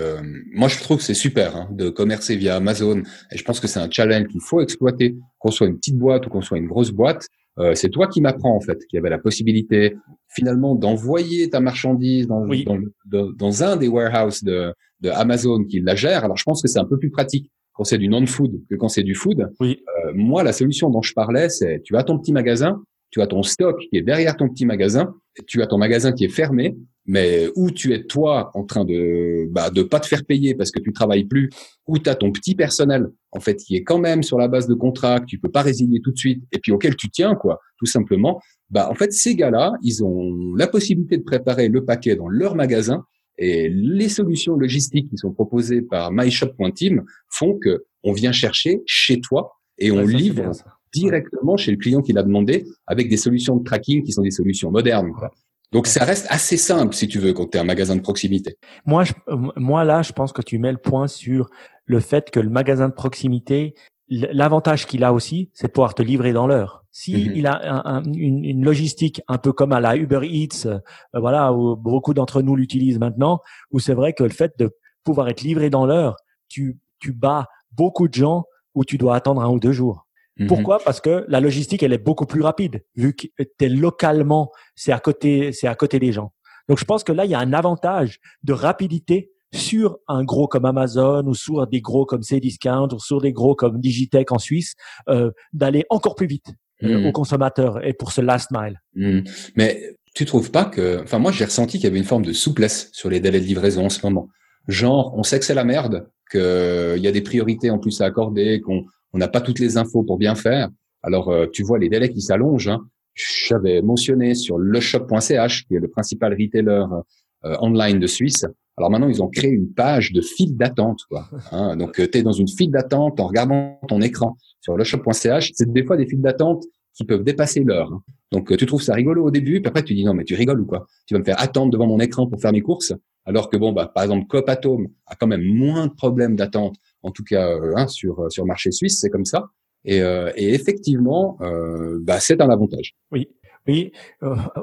moi je trouve que c'est super hein, de commercer via Amazon. Et je pense que c'est un challenge qu'il faut exploiter, qu'on soit une petite boîte ou qu'on soit une grosse boîte. C'est toi qui m'apprends en fait qu'il y avait la possibilité finalement d'envoyer ta marchandise dans un des warehouses de Amazon qui la gère. Alors je pense que c'est un peu plus pratique quand c'est du non-food que quand c'est du food. Moi la solution dont je parlais, c'est tu as ton petit magasin, tu as ton stock qui est derrière ton petit magasin, tu as ton magasin qui est fermé, mais où tu es toi en train de pas te faire payer parce que tu travailles plus, où tu as ton petit personnel en fait qui est quand même sur la base de contrat que tu peux pas résigner tout de suite et puis auquel tu tiens quoi, tout simplement. Bah en fait ces gars-là, ils ont la possibilité de préparer le paquet dans leur magasin et les solutions logistiques qui sont proposées par MyShop.team font que on vient chercher chez toi et on livre directement chez le client qui l'a demandé avec des solutions de tracking qui sont des solutions modernes quoi. Donc, ça reste assez simple, si tu veux, quand tu es un magasin de proximité. Moi, là, je pense que tu mets le point sur le fait que le magasin de proximité, l'avantage qu'il a aussi, c'est de pouvoir te livrer dans l'heure. S'il a une logistique un peu comme à la Uber Eats, voilà, où beaucoup d'entre nous l'utilisent maintenant, où c'est vrai que le fait de pouvoir être livré dans l'heure, tu bats beaucoup de gens où tu dois attendre 1 ou 2 jours. Pourquoi ? Parce que la logistique, elle est beaucoup plus rapide vu que t'es localement, c'est à côté des gens. Donc, je pense que là, il y a un avantage de rapidité sur un gros comme Amazon ou sur des gros comme Cdiscount ou sur des gros comme Digitec en Suisse, d'aller encore plus vite aux consommateurs et pour ce last mile. Mais tu trouves pas que… Enfin, moi, j'ai ressenti qu'il y avait une forme de souplesse sur les délais de livraison en ce moment. Genre, on sait que c'est la merde, qu'il y a des priorités en plus à accorder, qu'on n'a pas toutes les infos pour bien faire. Alors, tu vois les délais qui s'allongent. Hein. J'avais mentionné sur leshop.ch, qui est le principal retailer online de Suisse. Alors maintenant, ils ont créé une page de file d'attente, quoi. Hein. Donc, tu es dans une file d'attente en regardant ton écran sur leshop.ch. C'est des fois des files d'attente qui peuvent dépasser l'heure. Hein. Donc, tu trouves ça rigolo au début, puis après, tu dis non, mais tu rigoles ou quoi ? Tu vas me faire attendre devant mon écran pour faire mes courses ? Alors que bon, bah, par exemple, Coop Atom a quand même moins de problèmes d'attente. En tout cas, sur marché suisse, c'est comme ça. Et effectivement, c'est un avantage. Oui,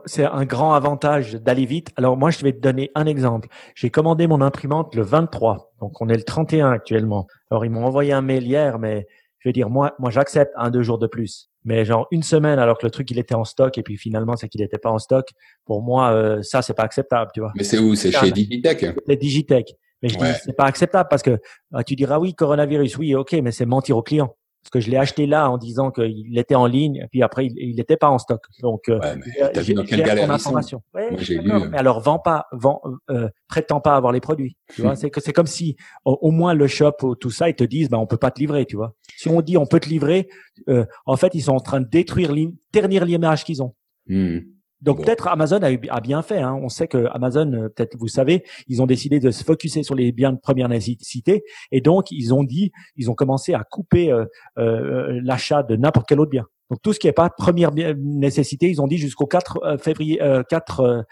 c'est un grand avantage d'aller vite. Alors moi, je vais te donner un exemple. J'ai commandé mon imprimante le 23, donc on est le 31 actuellement. Alors ils m'ont envoyé un mail hier, mais je veux dire, moi j'accepte 1-2 jours de plus. Mais genre une semaine alors que le truc il était en stock et puis finalement c'est qu'il n'était pas en stock. Pour moi, ça c'est pas acceptable, tu vois. Mais c'est où ? C'est chez Digitec. C'est Digitec. Mais je dis, c'est pas acceptable parce que tu diras oui, coronavirus, oui, ok, mais c'est mentir au client. Parce que je l'ai acheté là en disant qu'il était en ligne, puis après, il n'était pas en stock. Donc, t'as vu dans quelle galère ils sont. Ouais, moi, j'ai lu. Mais alors, prétends pas avoir les produits. Tu vois, c'est comme si, au moins, le shop, tout ça, ils te disent, on peut pas te livrer, tu vois. Si on dit, on peut te livrer, en fait, ils sont en train de ternir l'image qu'ils ont. Donc peut-être Amazon a bien fait. Hein. On sait que Amazon, peut-être vous savez, ils ont décidé de se focuser sur les biens de première nécessité et donc ils ont commencé à couper l'achat de n'importe quel autre bien. Donc tout ce qui n'est pas première nécessité, ils ont dit jusqu'au 4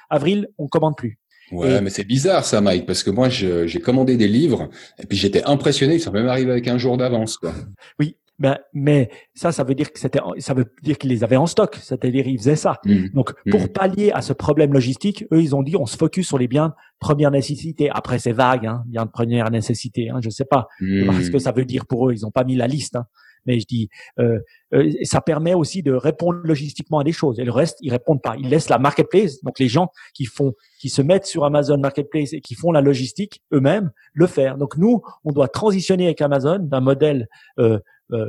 avril, on commande plus. Ouais, mais c'est bizarre ça, Mike, parce que moi j'ai commandé des livres et puis j'étais impressionné, ça m'est même arrivé avec 1 jour d'avance, quoi. Oui. Mais ça veut dire que ça veut dire qu'ils les avaient en stock. C'est-à-dire, ils faisaient ça. Donc, pour pallier à ce problème logistique, eux, ils ont dit, on se focus sur les biens de première nécessité. Après, c'est vague, hein, biens de première nécessité, hein, je sais pas. Ce que ça veut dire pour eux. Ils ont pas mis la liste, hein. Mais je dis, ça permet aussi de répondre logistiquement à des choses. Et le reste, ils répondent pas. Ils laissent la marketplace. Donc, les gens qui se mettent sur Amazon Marketplace et qui font la logistique eux-mêmes, le faire. Donc, nous, on doit transitionner avec Amazon d'un modèle,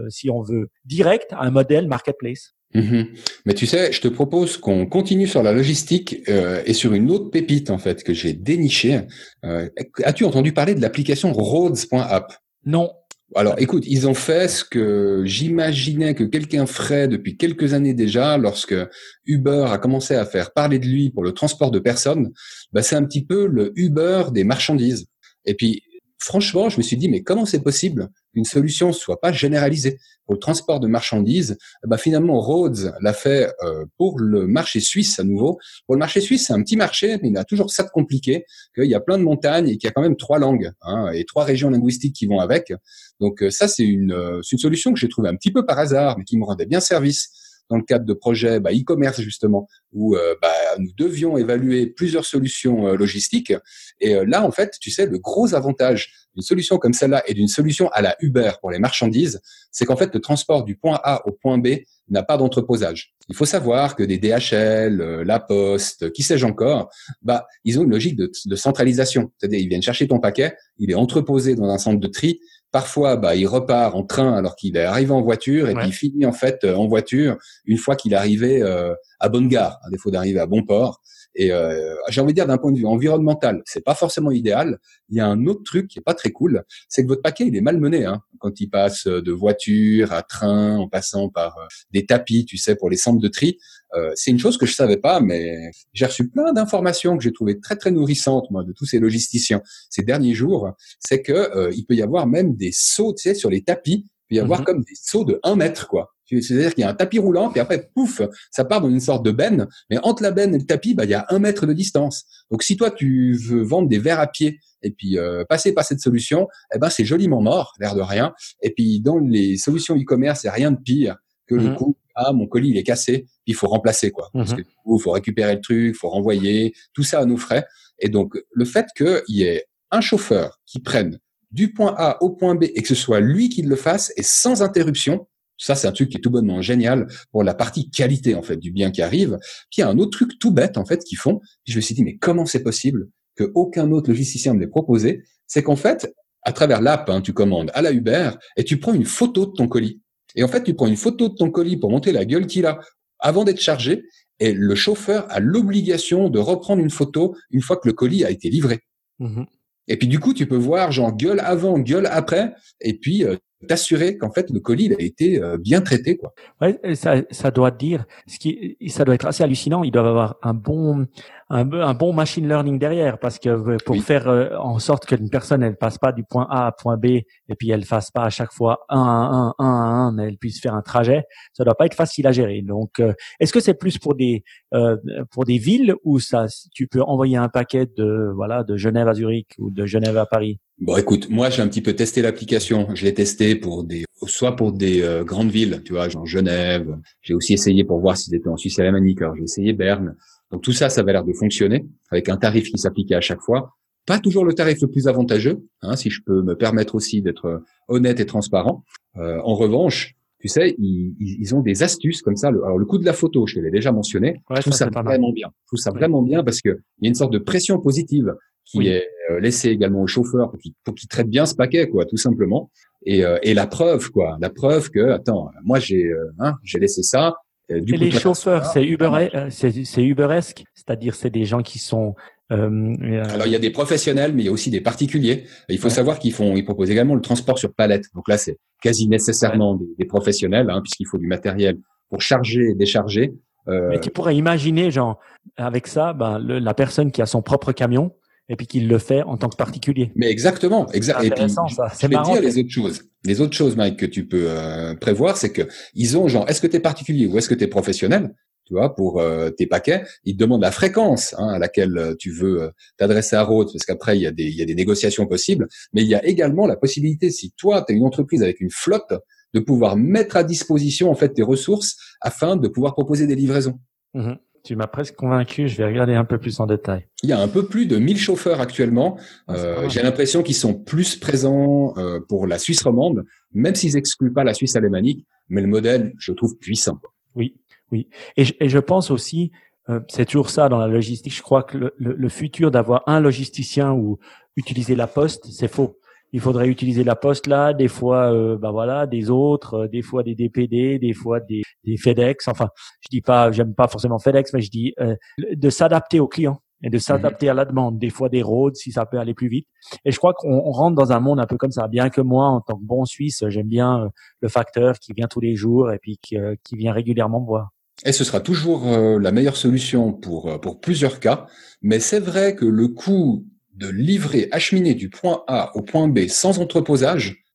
si on veut, direct à un modèle marketplace. Mais tu sais, je te propose qu'on continue sur la logistique et sur une autre pépite en fait que j'ai dénichée. As-tu entendu parler de l'application Roads.app ? Non. Alors écoute, ils ont fait ce que j'imaginais que quelqu'un ferait depuis quelques années déjà lorsque Uber a commencé à faire parler de lui pour le transport de personnes. Bah, c'est un petit peu le Uber des marchandises. Et puis franchement, je me suis dit, mais comment c'est possible qu'une solution soit pas généralisée pour le transport de marchandises ? Bah finalement, Rhodes l'a fait pour le marché suisse à nouveau. Pour le marché suisse, c'est un petit marché, mais il a toujours ça de compliqué, qu'il y a plein de montagnes et qu'il y a quand même 3 langues hein, et 3 régions linguistiques qui vont avec. Donc ça, c'est une solution que j'ai trouvée un petit peu par hasard, mais qui me rendait bien service dans le cadre de projets e-commerce justement, où nous devions évaluer plusieurs solutions logistiques. Et là, en fait, tu sais, le gros avantage d'une solution comme celle-là et d'une solution à la Uber pour les marchandises, c'est qu'en fait, le transport du point A au point B n'a pas d'entreposage. Il faut savoir que des DHL, La Poste, qui sais-je encore, ils ont une logique de centralisation. C'est-à-dire, ils viennent chercher ton paquet, il est entreposé dans un centre de tri, Parfois, il repart en train alors qu'il est arrivé en voiture et puis il finit en fait en voiture une fois qu'il est arrivé à bonne gare, à défaut d'arriver à bon port. Et j'ai envie de dire d'un point de vue environnemental, c'est pas forcément idéal. Il y a un autre truc qui est pas très cool, c'est que votre paquet il est malmené quand il passe de voiture à train, en passant par des tapis, tu sais, pour les centres de tri. C'est une chose que je savais pas, mais j'ai reçu plein d'informations que j'ai trouvées très très nourrissantes moi de tous ces logisticiens ces derniers jours. C'est que il peut y avoir même des sauts, tu sais, sur les tapis. Il peut y avoir comme des sauts de 1 mètre, quoi. C'est-à-dire qu'il y a un tapis roulant, puis après, pouf, ça part dans une sorte de benne. Mais entre la benne et le tapis, il y a 1 mètre de distance. Donc, si toi, tu veux vendre des verres à pied et puis passer par cette solution, c'est joliment mort, l'air de rien. Et puis, dans les solutions e-commerce, il n'y a rien de pire que le coup, mon colis, il est cassé, puis il faut remplacer, quoi. Parce que du coup, il faut récupérer le truc, il faut renvoyer, tout ça à nos frais. Et donc, le fait qu'il y ait un chauffeur qui prenne du point A au point B et que ce soit lui qui le fasse et sans interruption, ça c'est un truc qui est tout bonnement génial pour la partie qualité en fait du bien qui arrive. Puis il y a un autre truc tout bête en fait qu'ils font, puis je me suis dit mais comment c'est possible que aucun autre logisticien me l'ait proposé, c'est qu'en fait à travers l'app tu commandes à la Uber et tu prends une photo de ton colis. Et en fait tu prends une photo de ton colis pour montrer la gueule qu'il a avant d'être chargé et le chauffeur a l'obligation de reprendre une photo une fois que le colis a été livré. Et puis du coup, tu peux voir genre gueule avant, gueule après, et puis t'assurer qu'en fait le colis il a été bien traité, quoi. Ouais, ça doit dire, ça doit être assez hallucinant. Ils doivent avoir un bon machine learning derrière, parce que pour faire en sorte qu'une personne elle passe pas du point A à point B et puis elle fasse pas à chaque fois un à un, mais elle puisse faire un trajet, ça doit pas être facile à gérer. Donc, est-ce que c'est plus pour des villes où ça, tu peux envoyer un paquet de Genève à Zurich ou de Genève à Paris? Bon, écoute, moi j'ai un petit peu testé l'application. Je l'ai testé pour des grandes villes, tu vois, genre Genève. J'ai aussi essayé pour voir si c'était en Suisse alémanique. Alors j'ai essayé Berne. Donc tout ça, ça avait l'air de fonctionner avec un tarif qui s'appliquait à chaque fois. Pas toujours le tarif le plus avantageux, si je peux me permettre aussi d'être honnête et transparent. En revanche, tu sais, ils ont des astuces comme ça. Alors le coup de la photo, je te l'ai déjà mentionné. Je trouve ça vraiment bien. Je trouve ça vraiment bien parce que il y a une sorte de pression positive qui est laissé également au chauffeur pour qu'il traite bien ce paquet, quoi, tout simplement. Et la preuve que moi j'ai laissé ça. Les chauffeurs, c'est uberesque, c'est-à-dire c'est des gens qui sont. Alors il y a des professionnels, mais il y a aussi des particuliers. Il faut savoir qu'ils proposent également le transport sur palette. Donc là c'est quasi nécessairement des professionnels, puisqu'il faut du matériel pour charger et décharger. Mais tu pourrais imaginer, genre avec ça, la personne qui a son propre camion. Et puis qu'il le fait en tant que particulier. Mais exactement, et puis, ça. C'est marrant. Je vais te dire les autres choses, Mike, que tu peux prévoir, c'est que ils ont genre, est-ce que t'es particulier ou est-ce que t'es professionnel, tu vois, pour tes paquets, ils te demandent la fréquence à laquelle tu veux t'adresser à Rhodes, parce qu'après il y a des négociations possibles, mais il y a également la possibilité, si toi t'es une entreprise avec une flotte, de pouvoir mettre à disposition en fait tes ressources afin de pouvoir proposer des livraisons. Tu m'as presque convaincu, je vais regarder un peu plus en détail. Il y a un peu plus de 1000 chauffeurs actuellement. J'ai l'impression qu'ils sont plus présents pour la Suisse romande, même s'ils excluent pas la Suisse alémanique. Mais le modèle, je trouve puissant. Oui. Et je pense aussi, c'est toujours ça dans la logistique. Je crois que le futur d'avoir un logisticien ou utiliser la poste, c'est faux. Il faudrait utiliser la poste là, des fois, des autres, des fois des DPD, des fois des FedEx. Enfin, je dis pas, j'aime pas forcément FedEx, mais je dis de s'adapter aux clients et de s'adapter à la demande. Des fois des roads, si ça peut aller plus vite. Et je crois qu'on rentre dans un monde un peu comme ça. Bien que moi, en tant que bon Suisse, j'aime bien le facteur qui vient tous les jours et puis qui vient régulièrement me voir. Et ce sera toujours la meilleure solution pour plusieurs cas. Mais c'est vrai que le coût de livrer, acheminer du point A au point B sans entreposage,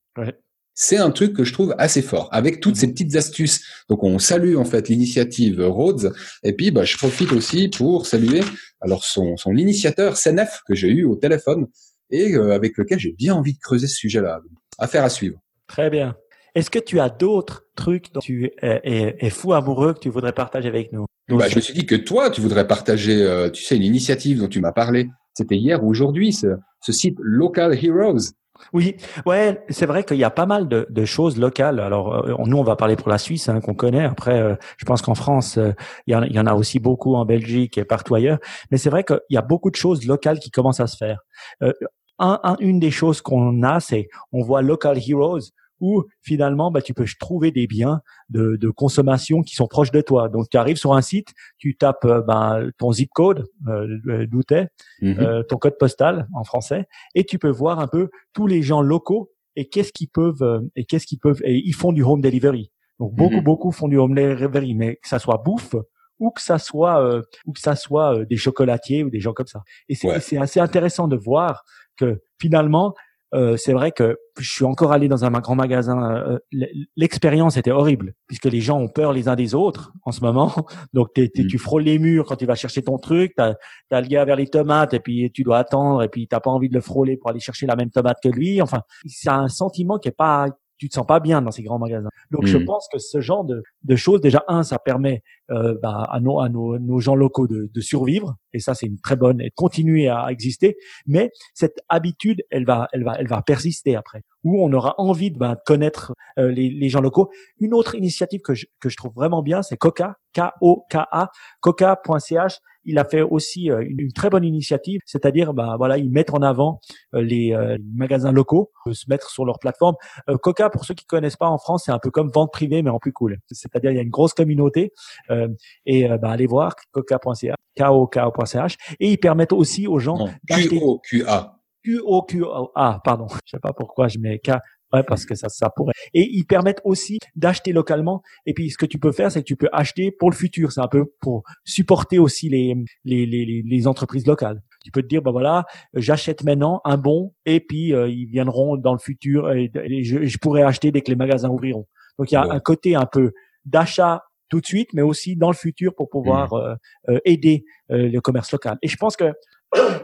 c'est un truc que je trouve assez fort, avec toutes ces petites astuces. Donc, on salue en fait l'initiative Rhodes, et puis je profite aussi pour saluer alors son initiateur, Senef, que j'ai eu au téléphone, et avec lequel j'ai bien envie de creuser ce sujet-là. Affaire à suivre. Très bien. Est-ce que tu as d'autres trucs dont tu es fou amoureux que tu voudrais partager avec nous? Je me suis dit que toi, tu voudrais partager tu sais, une initiative dont tu m'as parlé. C'était hier ou aujourd'hui, ce site Local Heroes. Oui, ouais, c'est vrai qu'il y a pas mal de choses locales. Alors, nous, on va parler pour la Suisse, qu'on connaît. Après, je pense qu'en France, il y en a aussi beaucoup en Belgique et partout ailleurs. Mais c'est vrai qu'il y a beaucoup de choses locales qui commencent à se faire. une des choses qu'on a, c'est on voit Local Heroes où finalement, tu peux trouver des biens de consommation qui sont proches de toi. Donc, tu arrives sur un site, tu tapes ton zip code, d'où t'es, ton code postal en français, et tu peux voir un peu tous les gens locaux et qu'est-ce qu'ils peuvent, et ils font du home delivery. Donc, beaucoup font du home delivery, mais que ça soit bouffe ou que ça soit des chocolatiers ou des gens comme ça. Et c'est, c'est assez intéressant de voir que finalement, c'est vrai que je suis encore allé dans un grand magasin. L'expérience était horrible puisque les gens ont peur les uns des autres en ce moment. Donc, tu frôles les murs quand tu vas chercher ton truc. T'as le gars vers les tomates et puis tu dois attendre et puis t'as pas envie de le frôler pour aller chercher la même tomate que lui. Enfin, c'est un sentiment qui est pas… Tu te sens pas bien dans ces grands magasins. Donc, je pense que ce genre de choses, déjà, ça permet à nos gens locaux de survivre, et ça, c'est une très bonne, et de continuer à exister. Mais cette habitude, elle va persister après, où on aura envie de connaître les gens locaux. Une autre initiative que je trouve vraiment bien, c'est Qoqa, Qoqa, Qoqa.ch. Il a fait aussi une très bonne initiative, c'est-à-dire, ils mettent en avant les magasins locaux, se mettre sur leur plateforme. Qoqa, pour ceux qui connaissent pas en France, c'est un peu comme vente privée, mais en plus cool. C'est-à-dire, il y a une grosse communauté, allez voir, Qoqa.ch, Qoqa.ch, et ils permettent aussi aux gens d'acheter… Q-O-Q-A. Q-O-Q-A, pardon. Je sais pas pourquoi je mets K… Ouais, parce que ça pourrait. Et ils permettent aussi d'acheter localement. Et puis, ce que tu peux faire, c'est que tu peux acheter pour le futur. C'est un peu pour supporter aussi les entreprises locales. Tu peux te dire, j'achète maintenant un bon, et puis ils viendront dans le futur. Et je pourrais acheter dès que les magasins ouvriront. Donc, il y a un côté un peu d'achat tout de suite, mais aussi dans le futur pour pouvoir aider le commerce local. Et je pense que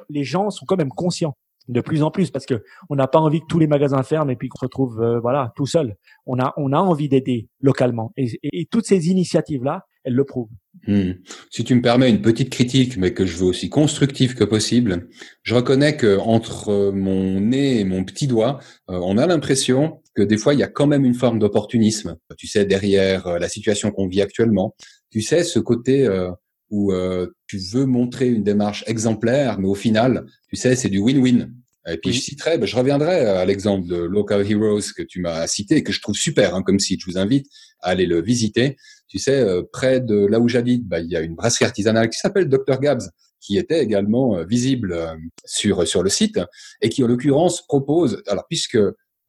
les gens sont quand même conscients. De plus en plus, parce que on n'a pas envie que tous les magasins ferment et puis qu'on se retrouve tout seul. On a envie d'aider localement et toutes ces initiatives là, elles le prouvent. Si tu me permets une petite critique, mais que je veux aussi constructive que possible, je reconnais que entre mon nez et mon petit doigt, on a l'impression que des fois il y a quand même une forme d'opportunisme. Tu sais, derrière la situation qu'on vit actuellement, tu sais ce côté où tu veux montrer une démarche exemplaire, mais au final, tu sais, c'est du win-win. Et puis, je reviendrai à l'exemple de Local Heroes que tu m'as cité et que je trouve super, comme site. Je vous invite à aller le visiter. Tu sais, près de là où j'habite, il y a une brasserie artisanale qui s'appelle Dr. Gabs, qui était également visible sur le site et qui, en l'occurrence, propose… Alors, puisque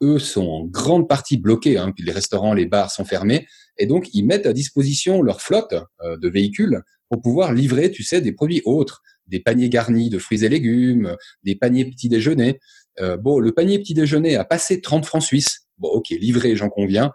eux sont en grande partie bloqués, puis les restaurants, les bars sont fermés, et donc ils mettent à disposition leur flotte de véhicules pour pouvoir livrer, tu sais, des produits autres, des paniers garnis de fruits et légumes, des paniers petit-déjeuner. Le panier petit-déjeuner a passé 30 francs suisses. Bon, ok, livré, j'en conviens,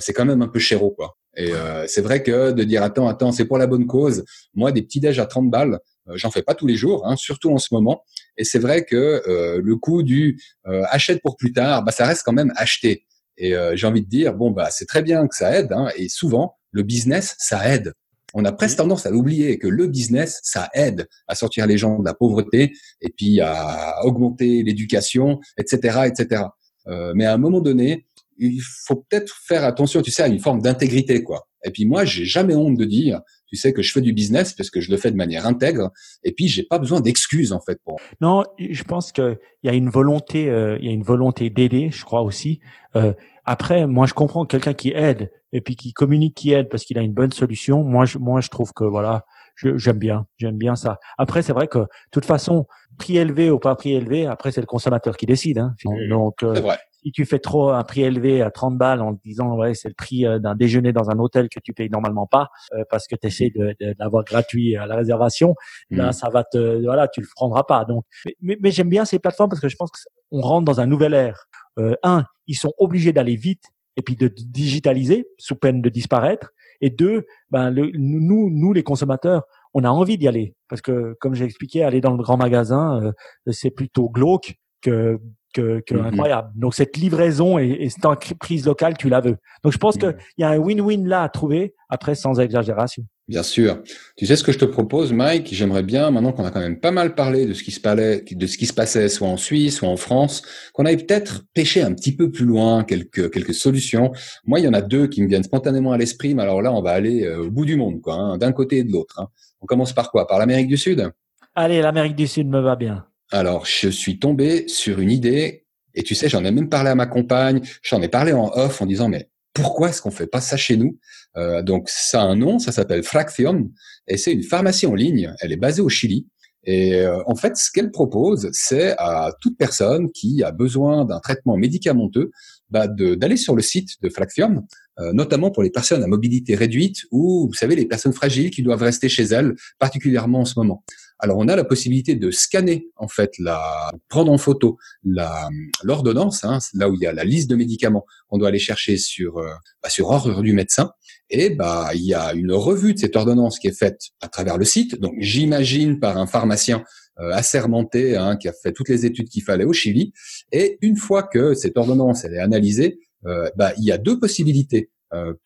c'est quand même un peu chéro, quoi. Et c'est vrai que de dire, attends, c'est pour la bonne cause. Moi, des petits-déj à 30 balles, j'en fais pas tous les jours, surtout en ce moment. Et c'est vrai que le coût du achète pour plus tard, ça reste quand même acheté. Et j'ai envie de dire, c'est très bien que ça aide, et souvent, le business, ça aide. On a presque tendance à l'oublier que le business, ça aide à sortir les gens de la pauvreté et puis à augmenter l'éducation, etc., etc. Mais à un moment donné, il faut peut-être faire attention, tu sais, à une forme d'intégrité, quoi. Et puis moi, j'ai jamais honte de dire, tu sais, que je fais du business parce que je le fais de manière intègre. Et puis j'ai pas besoin d'excuses, en fait. Non, je pense que il y a une volonté, d'aider, je crois aussi. Après, moi, je comprends quelqu'un qui aide et puis qui communique, qui aide parce qu'il a une bonne solution. Moi, je trouve que j'aime bien ça. Après, c'est vrai que de toute façon, prix élevé ou pas prix élevé, après c'est le consommateur qui décide. Donc, c'est vrai. Si tu fais trop un prix élevé à 30 balles en te disant c'est le prix d'un déjeuner dans un hôtel que tu payes normalement pas parce que tu essaies d'avoir gratuit à la réservation, là ça va tu le prendras pas. Donc, mais j'aime bien ces plateformes parce que je pense qu'on rentre dans un nouvel ère. Ils sont obligés d'aller vite et puis de digitaliser sous peine de disparaître. Et deux, nous les consommateurs, on a envie d'y aller parce que comme j'ai expliqué, aller dans le grand magasin, c'est plutôt glauque que incroyable. Donc cette livraison et cette entreprise locale, tu la veux. Donc je pense qu'il y a un win-win là à trouver, après sans exagération. Bien sûr. Tu sais ce que je te propose, Mike? J'aimerais bien, maintenant qu'on a quand même pas mal parlé de ce qui se passait soit en Suisse, soit en France, qu'on aille peut-être pêcher un petit peu plus loin quelques solutions. Moi, il y en a deux qui me viennent spontanément à l'esprit, mais alors là, on va aller au bout du monde, quoi, d'un côté et de l'autre. On commence par quoi? Par l'Amérique du Sud? Allez, l'Amérique du Sud me va bien. Alors, je suis tombé sur une idée et tu sais, j'en ai même parlé à ma compagne, j'en ai parlé en off en disant mais pourquoi est-ce qu'on fait pas ça chez nous? Donc ça a un nom, ça s'appelle Fractium et c'est une pharmacie en ligne, elle est basée au Chili. Et en fait, ce qu'elle propose, c'est à toute personne qui a besoin d'un traitement médicamenteux d'aller sur le site de Fractium, notamment pour les personnes à mobilité réduite ou, vous savez, les personnes fragiles qui doivent rester chez elles, particulièrement en ce moment. Alors, on a la possibilité de scanner, en fait, prendre en photo l'ordonnance, hein, là où il y a la liste de médicaments qu'on doit aller chercher sur ordre du médecin. Et il y a une revue de cette ordonnance qui est faite à travers le site. Donc, j'imagine par un pharmacien assermenté, hein, qui a fait toutes les études qu'il fallait au Chili. Et une fois que cette ordonnance elle est analysée, il y a deux possibilités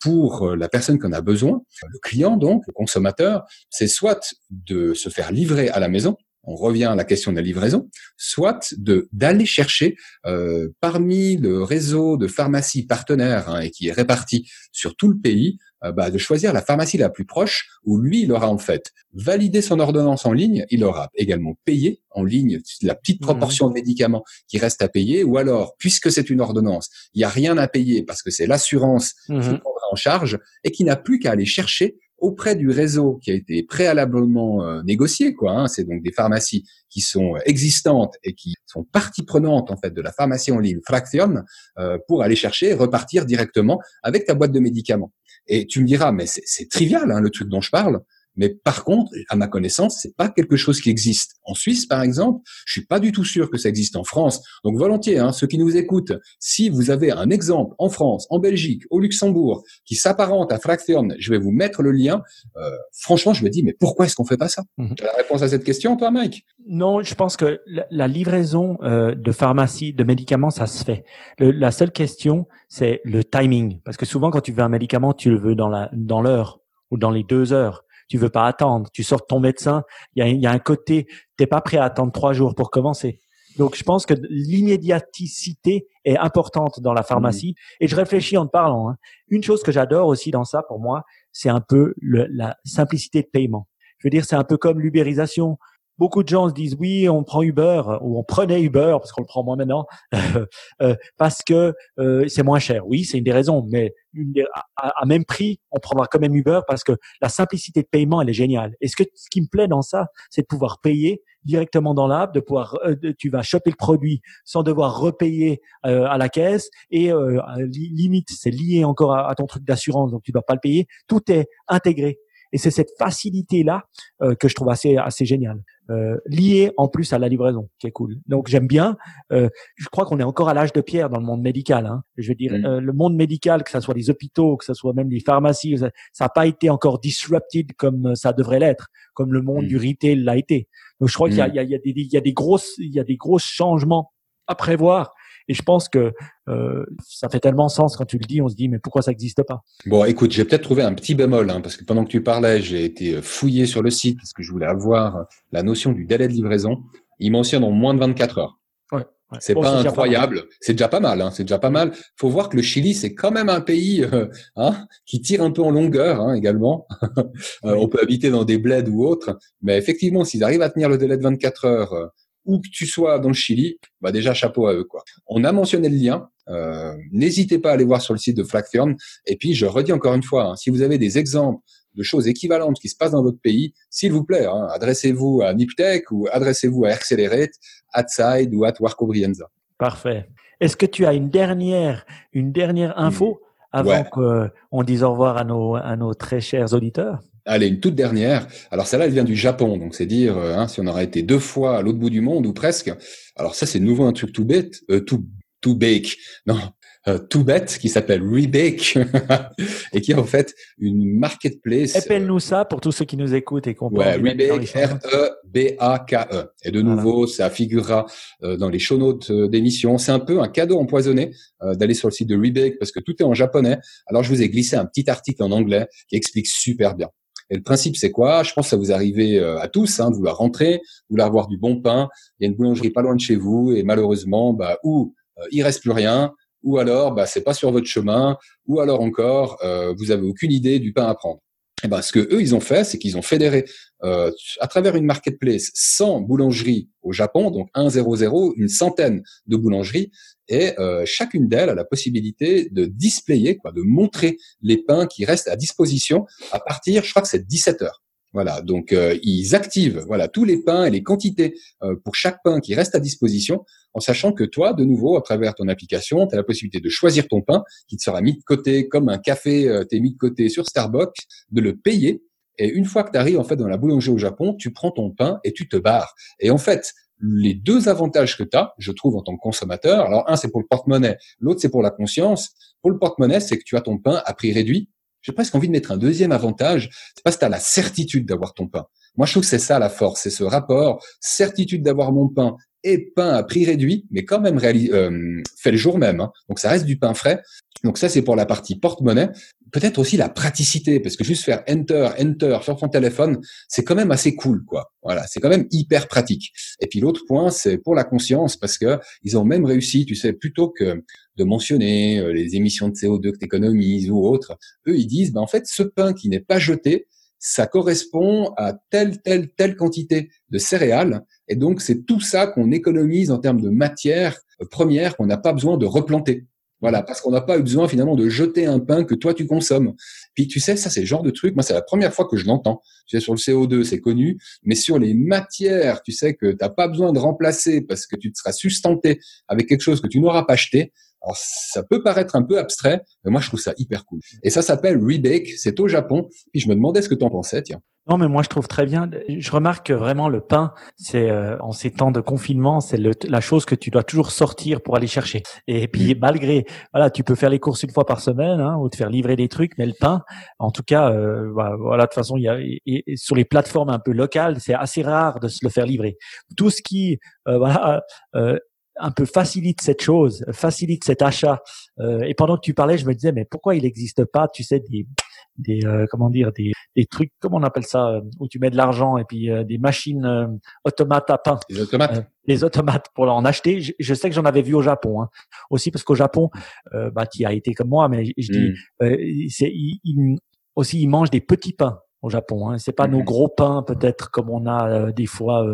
pour la personne qu'on a besoin. Le client, donc, le consommateur, c'est soit de se faire livrer à la maison, on revient à la question de la livraison, soit d'aller chercher parmi le réseau de pharmacies partenaires, hein, et qui est réparti sur tout le pays, de choisir la pharmacie la plus proche où lui, il aura en fait validé son ordonnance en ligne, il aura également payé en ligne la petite proportion de médicaments qui reste à payer, ou alors, puisque c'est une ordonnance, il n'y a rien à payer parce que c'est l'assurance qui prendra en charge et qui n'a plus qu'à aller chercher auprès du réseau qui a été préalablement négocié, quoi, hein. C'est donc des pharmacies qui sont existantes et qui sont partie prenante en fait de la pharmacie en ligne Fractium pour aller chercher et repartir directement avec ta boîte de médicaments. Et tu me diras, mais c'est trivial, hein, le truc dont je parle. Mais par contre, à ma connaissance, c'est pas quelque chose qui existe en Suisse, par exemple. Je suis pas du tout sûr que ça existe en France. Donc volontiers, hein, ceux qui nous écoutent, si vous avez un exemple en France, en Belgique, au Luxembourg, qui s'apparente à Fractium, je vais vous mettre le lien. Franchement, je me dis, mais pourquoi est-ce qu'on fait pas ça? Tu as la réponse à cette question, toi, Mike? Non, je pense que la livraison de pharmacie, de médicaments, ça se fait. La seule question, c'est le timing, parce que souvent, quand tu veux un médicament, tu le veux dans l'heure ou dans les 2 heures. Tu veux pas attendre. Tu sors de ton médecin. Il y a un côté, t'es pas prêt à attendre 3 jours pour commencer. Donc, je pense que l'immédiaticité est importante dans la pharmacie. Et je réfléchis en te parlant, hein. Une chose que j'adore aussi dans ça, pour moi, c'est un peu la simplicité de paiement. Je veux dire, c'est un peu comme l'ubérisation. Beaucoup de gens se disent, oui, on prend Uber, ou on prenait Uber, parce qu'on le prend moins maintenant, parce que c'est moins cher. Oui, c'est une des raisons, mais à même prix, on prendra quand même Uber parce que la simplicité de paiement, elle est géniale. Et ce qui me plaît dans ça, c'est de pouvoir payer directement dans l'app, tu vas choper le produit sans devoir repayer à la caisse et limite, c'est lié encore à ton truc d'assurance, donc tu dois pas le payer. Tout est intégré. Et c'est cette facilité-là que je trouve assez géniale, liée en plus à la livraison, qui est cool. Donc, j'aime bien. Je crois qu'on est encore à l'âge de pierre dans le monde médical, hein. Je veux dire, le monde médical, que ça soit les hôpitaux, que ça soit même les pharmacies, ça n'a pas été encore disrupted comme ça devrait l'être, comme le monde du retail l'a été. Donc, je crois qu'il y a des gros changements à prévoir. Et je pense que ça fait tellement sens quand tu le dis, on se dit mais pourquoi ça n'existe pas? Bon, écoute, j'ai peut-être trouvé un petit bémol, hein, parce que pendant que tu parlais, j'ai été fouillé sur le site parce que je voulais avoir la notion du délai de livraison. Ils mentionnent en moins de 24 heures. Ouais. C'est pas incroyable, c'est déjà pas mal, hein, c'est déjà pas mal. Faut voir que le Chili, c'est quand même un pays qui tire un peu en longueur, hein, également. On peut habiter dans des bleds ou autres, mais effectivement, s'ils arrivent à tenir le délai de 24 heures, où que tu sois dans le Chili, déjà chapeau à eux, quoi. On a mentionné le lien, n'hésitez pas à aller voir sur le site de Fractium. Et puis je redis encore une fois, hein, si vous avez des exemples de choses équivalentes qui se passent dans votre pays, s'il vous plaît, hein, adressez-vous à NipTech ou adressez-vous à Air Accelerate, Atside ou à Warko Brienza. Parfait. Est-ce que tu as une dernière info avant qu'on dise au revoir à nos très chers auditeurs? Allez, une toute dernière. Alors celle-là, elle vient du Japon, donc c'est dire si on aurait été 2 fois à l'autre bout du monde ou presque. Alors ça, c'est de nouveau un truc tout bête, tout bête, qui s'appelle Rebake et qui est en fait une marketplace. Appelle-nous ça pour tous ceux qui nous écoutent et qu'on parle. Rebake, R-E-B-A-K-E. Et de nouveau, ça figurera dans les show notes d'émission. C'est un peu un cadeau empoisonné d'aller sur le site de Rebake parce que tout est en japonais. Alors je vous ai glissé un petit article en anglais qui explique super bien. Et le principe, c'est quoi? Je pense que ça vous arrive à tous, hein, de vouloir rentrer, de vouloir avoir du bon pain. Il y a une boulangerie pas loin de chez vous et malheureusement, il reste plus rien, ou alors, c'est pas sur votre chemin, ou alors encore, vous avez aucune idée du pain à prendre. Et ben, ce que eux ils ont fait, c'est qu'ils ont fédéré à travers une marketplace 100 boulangeries au Japon, donc 100, une centaine de boulangeries, et chacune d'elles a la possibilité de displayer, quoi, de montrer les pains qui restent à disposition à partir, je crois que c'est 17h. Voilà, donc ils activent voilà tous les pains et les quantités pour chaque pain qui reste à disposition, en sachant que toi, de nouveau, à travers ton application, tu as la possibilité de choisir ton pain qui te sera mis de côté comme un café t'es mis de côté sur Starbucks, de le payer. Et une fois que tu arrives en fait dans la boulangerie au Japon, tu prends ton pain et tu te barres. Et en fait, les deux avantages que tu as, je trouve, en tant que consommateur, alors un, c'est pour le porte-monnaie, l'autre, c'est pour la conscience. Pour le porte-monnaie, c'est que tu as ton pain à prix réduit. J'ai presque envie de mettre un deuxième avantage, c'est parce que tu as la certitude d'avoir ton pain. Moi, je trouve que c'est ça la force, c'est ce rapport, certitude d'avoir mon pain et pain à prix réduit, mais quand même fait le jour même. Hein. Donc, ça reste du pain frais. Donc, ça, c'est pour la partie porte-monnaie. Peut-être aussi la praticité, parce que juste faire enter sur ton téléphone, c'est quand même assez cool, quoi. Voilà, c'est quand même hyper pratique. Et puis, l'autre point, c'est pour la conscience, parce que ils ont même réussi, tu sais, plutôt que de mentionner les émissions de CO2 que tu économises ou autres, eux, ils disent, en fait, ce pain qui n'est pas jeté, ça correspond à telle quantité de céréales. Et donc, c'est tout ça qu'on économise en termes de matière première qu'on n'a pas besoin de replanter. Voilà, parce qu'on n'a pas eu besoin finalement de jeter un pain que toi tu consommes. Puis tu sais, ça c'est le genre de truc, moi c'est la première fois que je l'entends. Tu sais, sur le CO2 c'est connu, mais sur les matières, tu sais que tu n'as pas besoin de remplacer parce que tu te seras sustenté avec quelque chose que tu n'auras pas acheté. Alors ça peut paraître un peu abstrait, mais moi je trouve ça hyper cool. Et ça s'appelle Rebake, c'est au Japon. Puis je me demandais ce que tu en pensais, tiens. Non, mais moi je trouve très bien. Je remarque que vraiment le pain, c'est en ces temps de confinement, c'est la chose que tu dois toujours sortir pour aller chercher. Et puis malgré, voilà, tu peux faire les courses une fois par semaine, hein, ou te faire livrer des trucs, mais le pain, en tout cas, voilà, de toute façon, il y a sur les plateformes un peu locales, c'est assez rare de se le faire livrer. Tout ce qui, un peu facilite cette chose, facilite cet achat. Et pendant que tu parlais, je me disais, mais pourquoi il n'existe pas, tu sais, des trucs, comment on appelle ça, où tu mets de l'argent et puis des machines automates à pain. Des automates. Les automates pour en acheter. Je sais que j'en avais vu au Japon, hein. Aussi parce qu'au Japon, tu y as été comme moi, mais je dis, aussi ils mangent des petits pains. Au Japon, hein. C'est pas nos gros pains peut-être comme on a des fois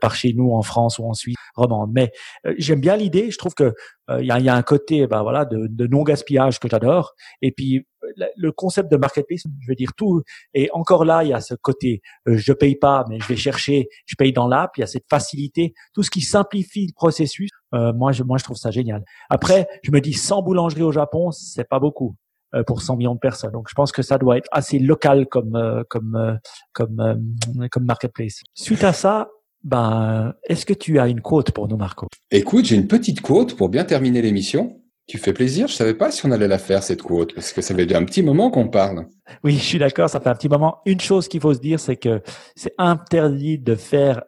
par chez nous en France ou en Suisse romande. Mais j'aime bien l'idée. Je trouve que il y a un côté, voilà, de non gaspillage que j'adore. Et puis le concept de marketplace, je veux dire tout. Et encore là, il y a ce côté, je paye pas, mais je vais chercher, je paye dans l'app. Il y a cette facilité, tout ce qui simplifie le processus. Moi, je trouve ça génial. Après, je me dis 100 boulangeries au Japon, c'est pas beaucoup pour 100 millions de personnes. Donc, je pense que ça doit être assez local comme marketplace. Suite à ça, est-ce que tu as une quote pour nous, Marco? Écoute, j'ai une petite quote pour bien terminer l'émission. Tu fais plaisir, je savais pas si on allait la faire, cette quote, parce que ça fait déjà un petit moment qu'on parle. Oui, je suis d'accord, ça fait un petit moment. Une chose qu'il faut se dire, c'est que c'est interdit de faire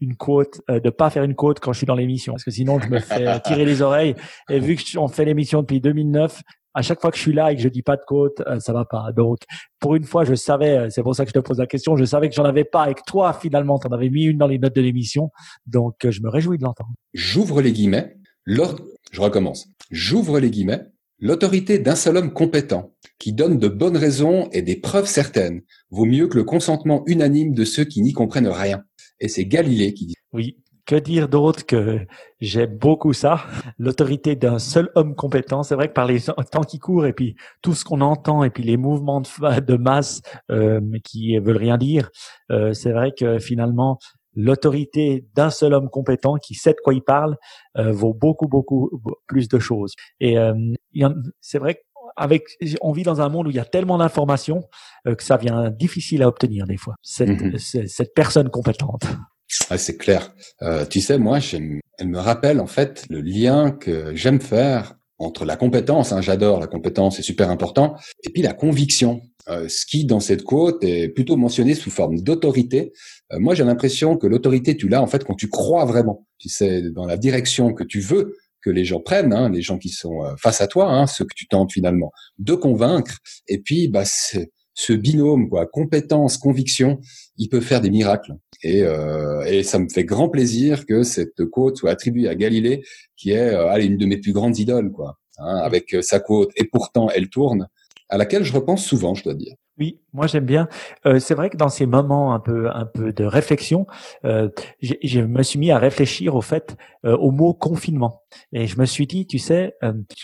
une quote, de pas faire une quote quand je suis dans l'émission, parce que sinon je me fais tirer les oreilles. Et vu qu'on fait l'émission depuis 2009, à chaque fois que je suis là et que je dis pas de quote, ça va pas. Donc, pour une fois, je savais, c'est pour ça que je te pose la question, je savais que j'en avais pas avec toi, finalement, t'en avais mis une dans les notes de l'émission. Donc, je me réjouis de l'entendre. J'ouvre les guillemets. Je recommence. J'ouvre les guillemets. L'autorité d'un seul homme compétent, qui donne de bonnes raisons et des preuves certaines, vaut mieux que le consentement unanime de ceux qui n'y comprennent rien. Et c'est Galilée qui dit. Oui. Que dire d'autre que j'aime beaucoup ça, l'autorité d'un seul homme compétent. C'est vrai que par les temps qui courent et puis tout ce qu'on entend et puis les mouvements de masse qui veulent rien dire, c'est vrai que finalement l'autorité d'un seul homme compétent qui sait de quoi il parle vaut beaucoup plus de choses. Et c'est vrai que on vit dans un monde où il y a tellement d'informations que ça vient difficile à obtenir des fois, cette personne compétente. Ah, c'est clair. Tu sais, moi, elle me rappelle en fait le lien que j'aime faire entre la compétence, hein, j'adore la compétence, c'est super important, et puis la conviction. Ce qui, dans cette quote, est plutôt mentionné sous forme d'autorité. Moi, j'ai l'impression que l'autorité, tu l'as en fait quand tu crois vraiment. Tu sais, dans la direction que tu veux que les gens prennent, hein, les gens qui sont face à toi, hein, ceux que tu tentes finalement de convaincre. Et puis, ce binôme, quoi, compétence, conviction, il peut faire des miracles. Et ça me fait grand plaisir que cette quote soit attribuée à Galilée, qui est une de mes plus grandes idoles, quoi, hein, avec sa quote « Et pourtant, elle tourne », à laquelle je repense souvent, je dois dire. Oui, moi j'aime bien. C'est vrai que dans ces moments un peu de réflexion, je me suis mis à réfléchir au mot confinement. Et je me suis dit, tu sais,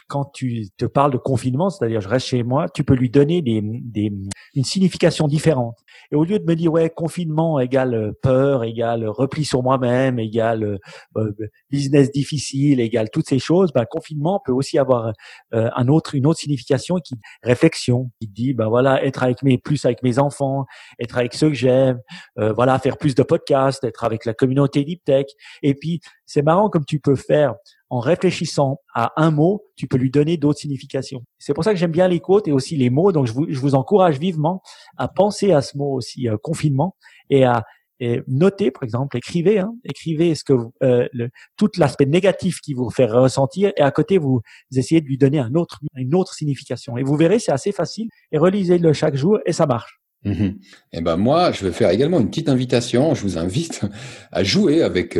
quand tu te parles de confinement, c'est-à-dire je reste chez moi, tu peux lui donner une signification différente. Et au lieu de me dire ouais, confinement égale peur, égale repli sur moi-même, égale business difficile, égale toutes ces choses, ben confinement peut aussi avoir une autre signification qui réflexion, qui dit ben voilà, être avec mes enfants, être avec ceux que j'aime, voilà, faire plus de podcasts, être avec la communauté NipTech. Et puis, c'est marrant comme tu peux faire en réfléchissant à un mot, tu peux lui donner d'autres significations. C'est pour ça que j'aime bien les quotes et aussi les mots. Donc, je vous encourage vivement à penser à ce mot aussi, confinement, et à noter, par exemple, écrivez ce que tout l'aspect négatif qui vous fait ressentir, et à côté vous essayez de lui donner une autre signification. Et vous verrez, c'est assez facile. Et relisez-le chaque jour, et ça marche. Mmh. Et ben moi, je vais faire également une petite invitation. Je vous invite à jouer avec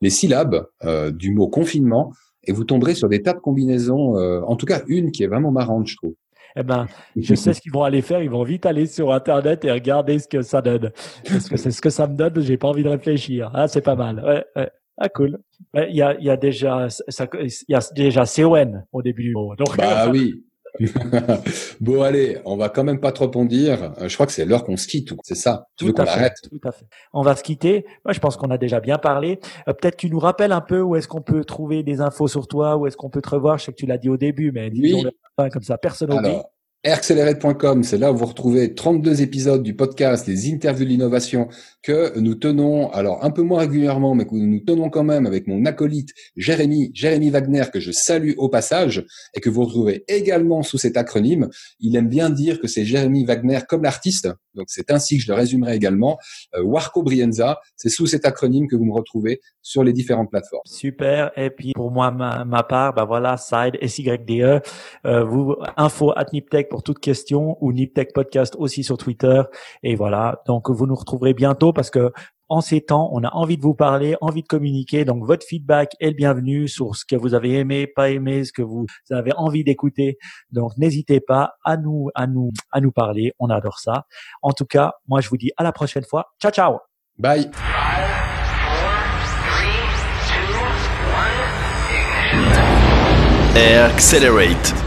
les syllabes du mot confinement, et vous tomberez sur des tas de combinaisons. En tout cas, une qui est vraiment marrante, je trouve. Eh ben, je sais ce qu'ils vont aller faire. Ils vont vite aller sur Internet et regarder ce que ça donne. Parce que c'est ce que ça me donne. J'ai pas envie de réfléchir. Ah, c'est pas mal. Ouais. Ah, cool. Il y a déjà CON au début du mot. Donc, bah oui. Bon, allez, on va quand même pas trop en dire. Je crois que c'est l'heure qu'on se quitte, c'est ça. Tout à fait. On va se quitter. Moi, je pense qu'on a déjà bien parlé. Peut-être tu nous rappelles un peu où est-ce qu'on peut trouver des infos sur toi, où est-ce qu'on peut te revoir. Je sais que tu l'as dit au début, mais disons-le comme ça, personne n'oublie. Airaccelerate.com, c'est là où vous retrouvez 32 épisodes du podcast, les interviews de l'innovation que nous tenons, alors un peu moins régulièrement, mais que nous tenons quand même avec mon acolyte Jérémy Wagner, que je salue au passage, et que vous retrouvez également sous cet acronyme. Il aime bien dire que c'est Jérémy Wagner comme l'artiste, donc c'est ainsi que je le résumerai également. Warko Brienza, c'est sous cet acronyme que vous me retrouvez sur les différentes plateformes. Super, et puis pour moi, ma part, bah voilà, Syd, SYDE, info@niptech.com pour toute question, ou NipTech Podcast aussi sur Twitter. Et voilà, donc vous nous retrouverez bientôt, parce que en ces temps, on a envie de vous parler, envie de communiquer. Donc votre feedback est le bienvenu sur ce que vous avez aimé, pas aimé, ce que vous avez envie d'écouter. Donc n'hésitez pas à nous parler, on adore ça. En tout cas, moi je vous dis à la prochaine fois. Ciao. Bye. Air Accelerate.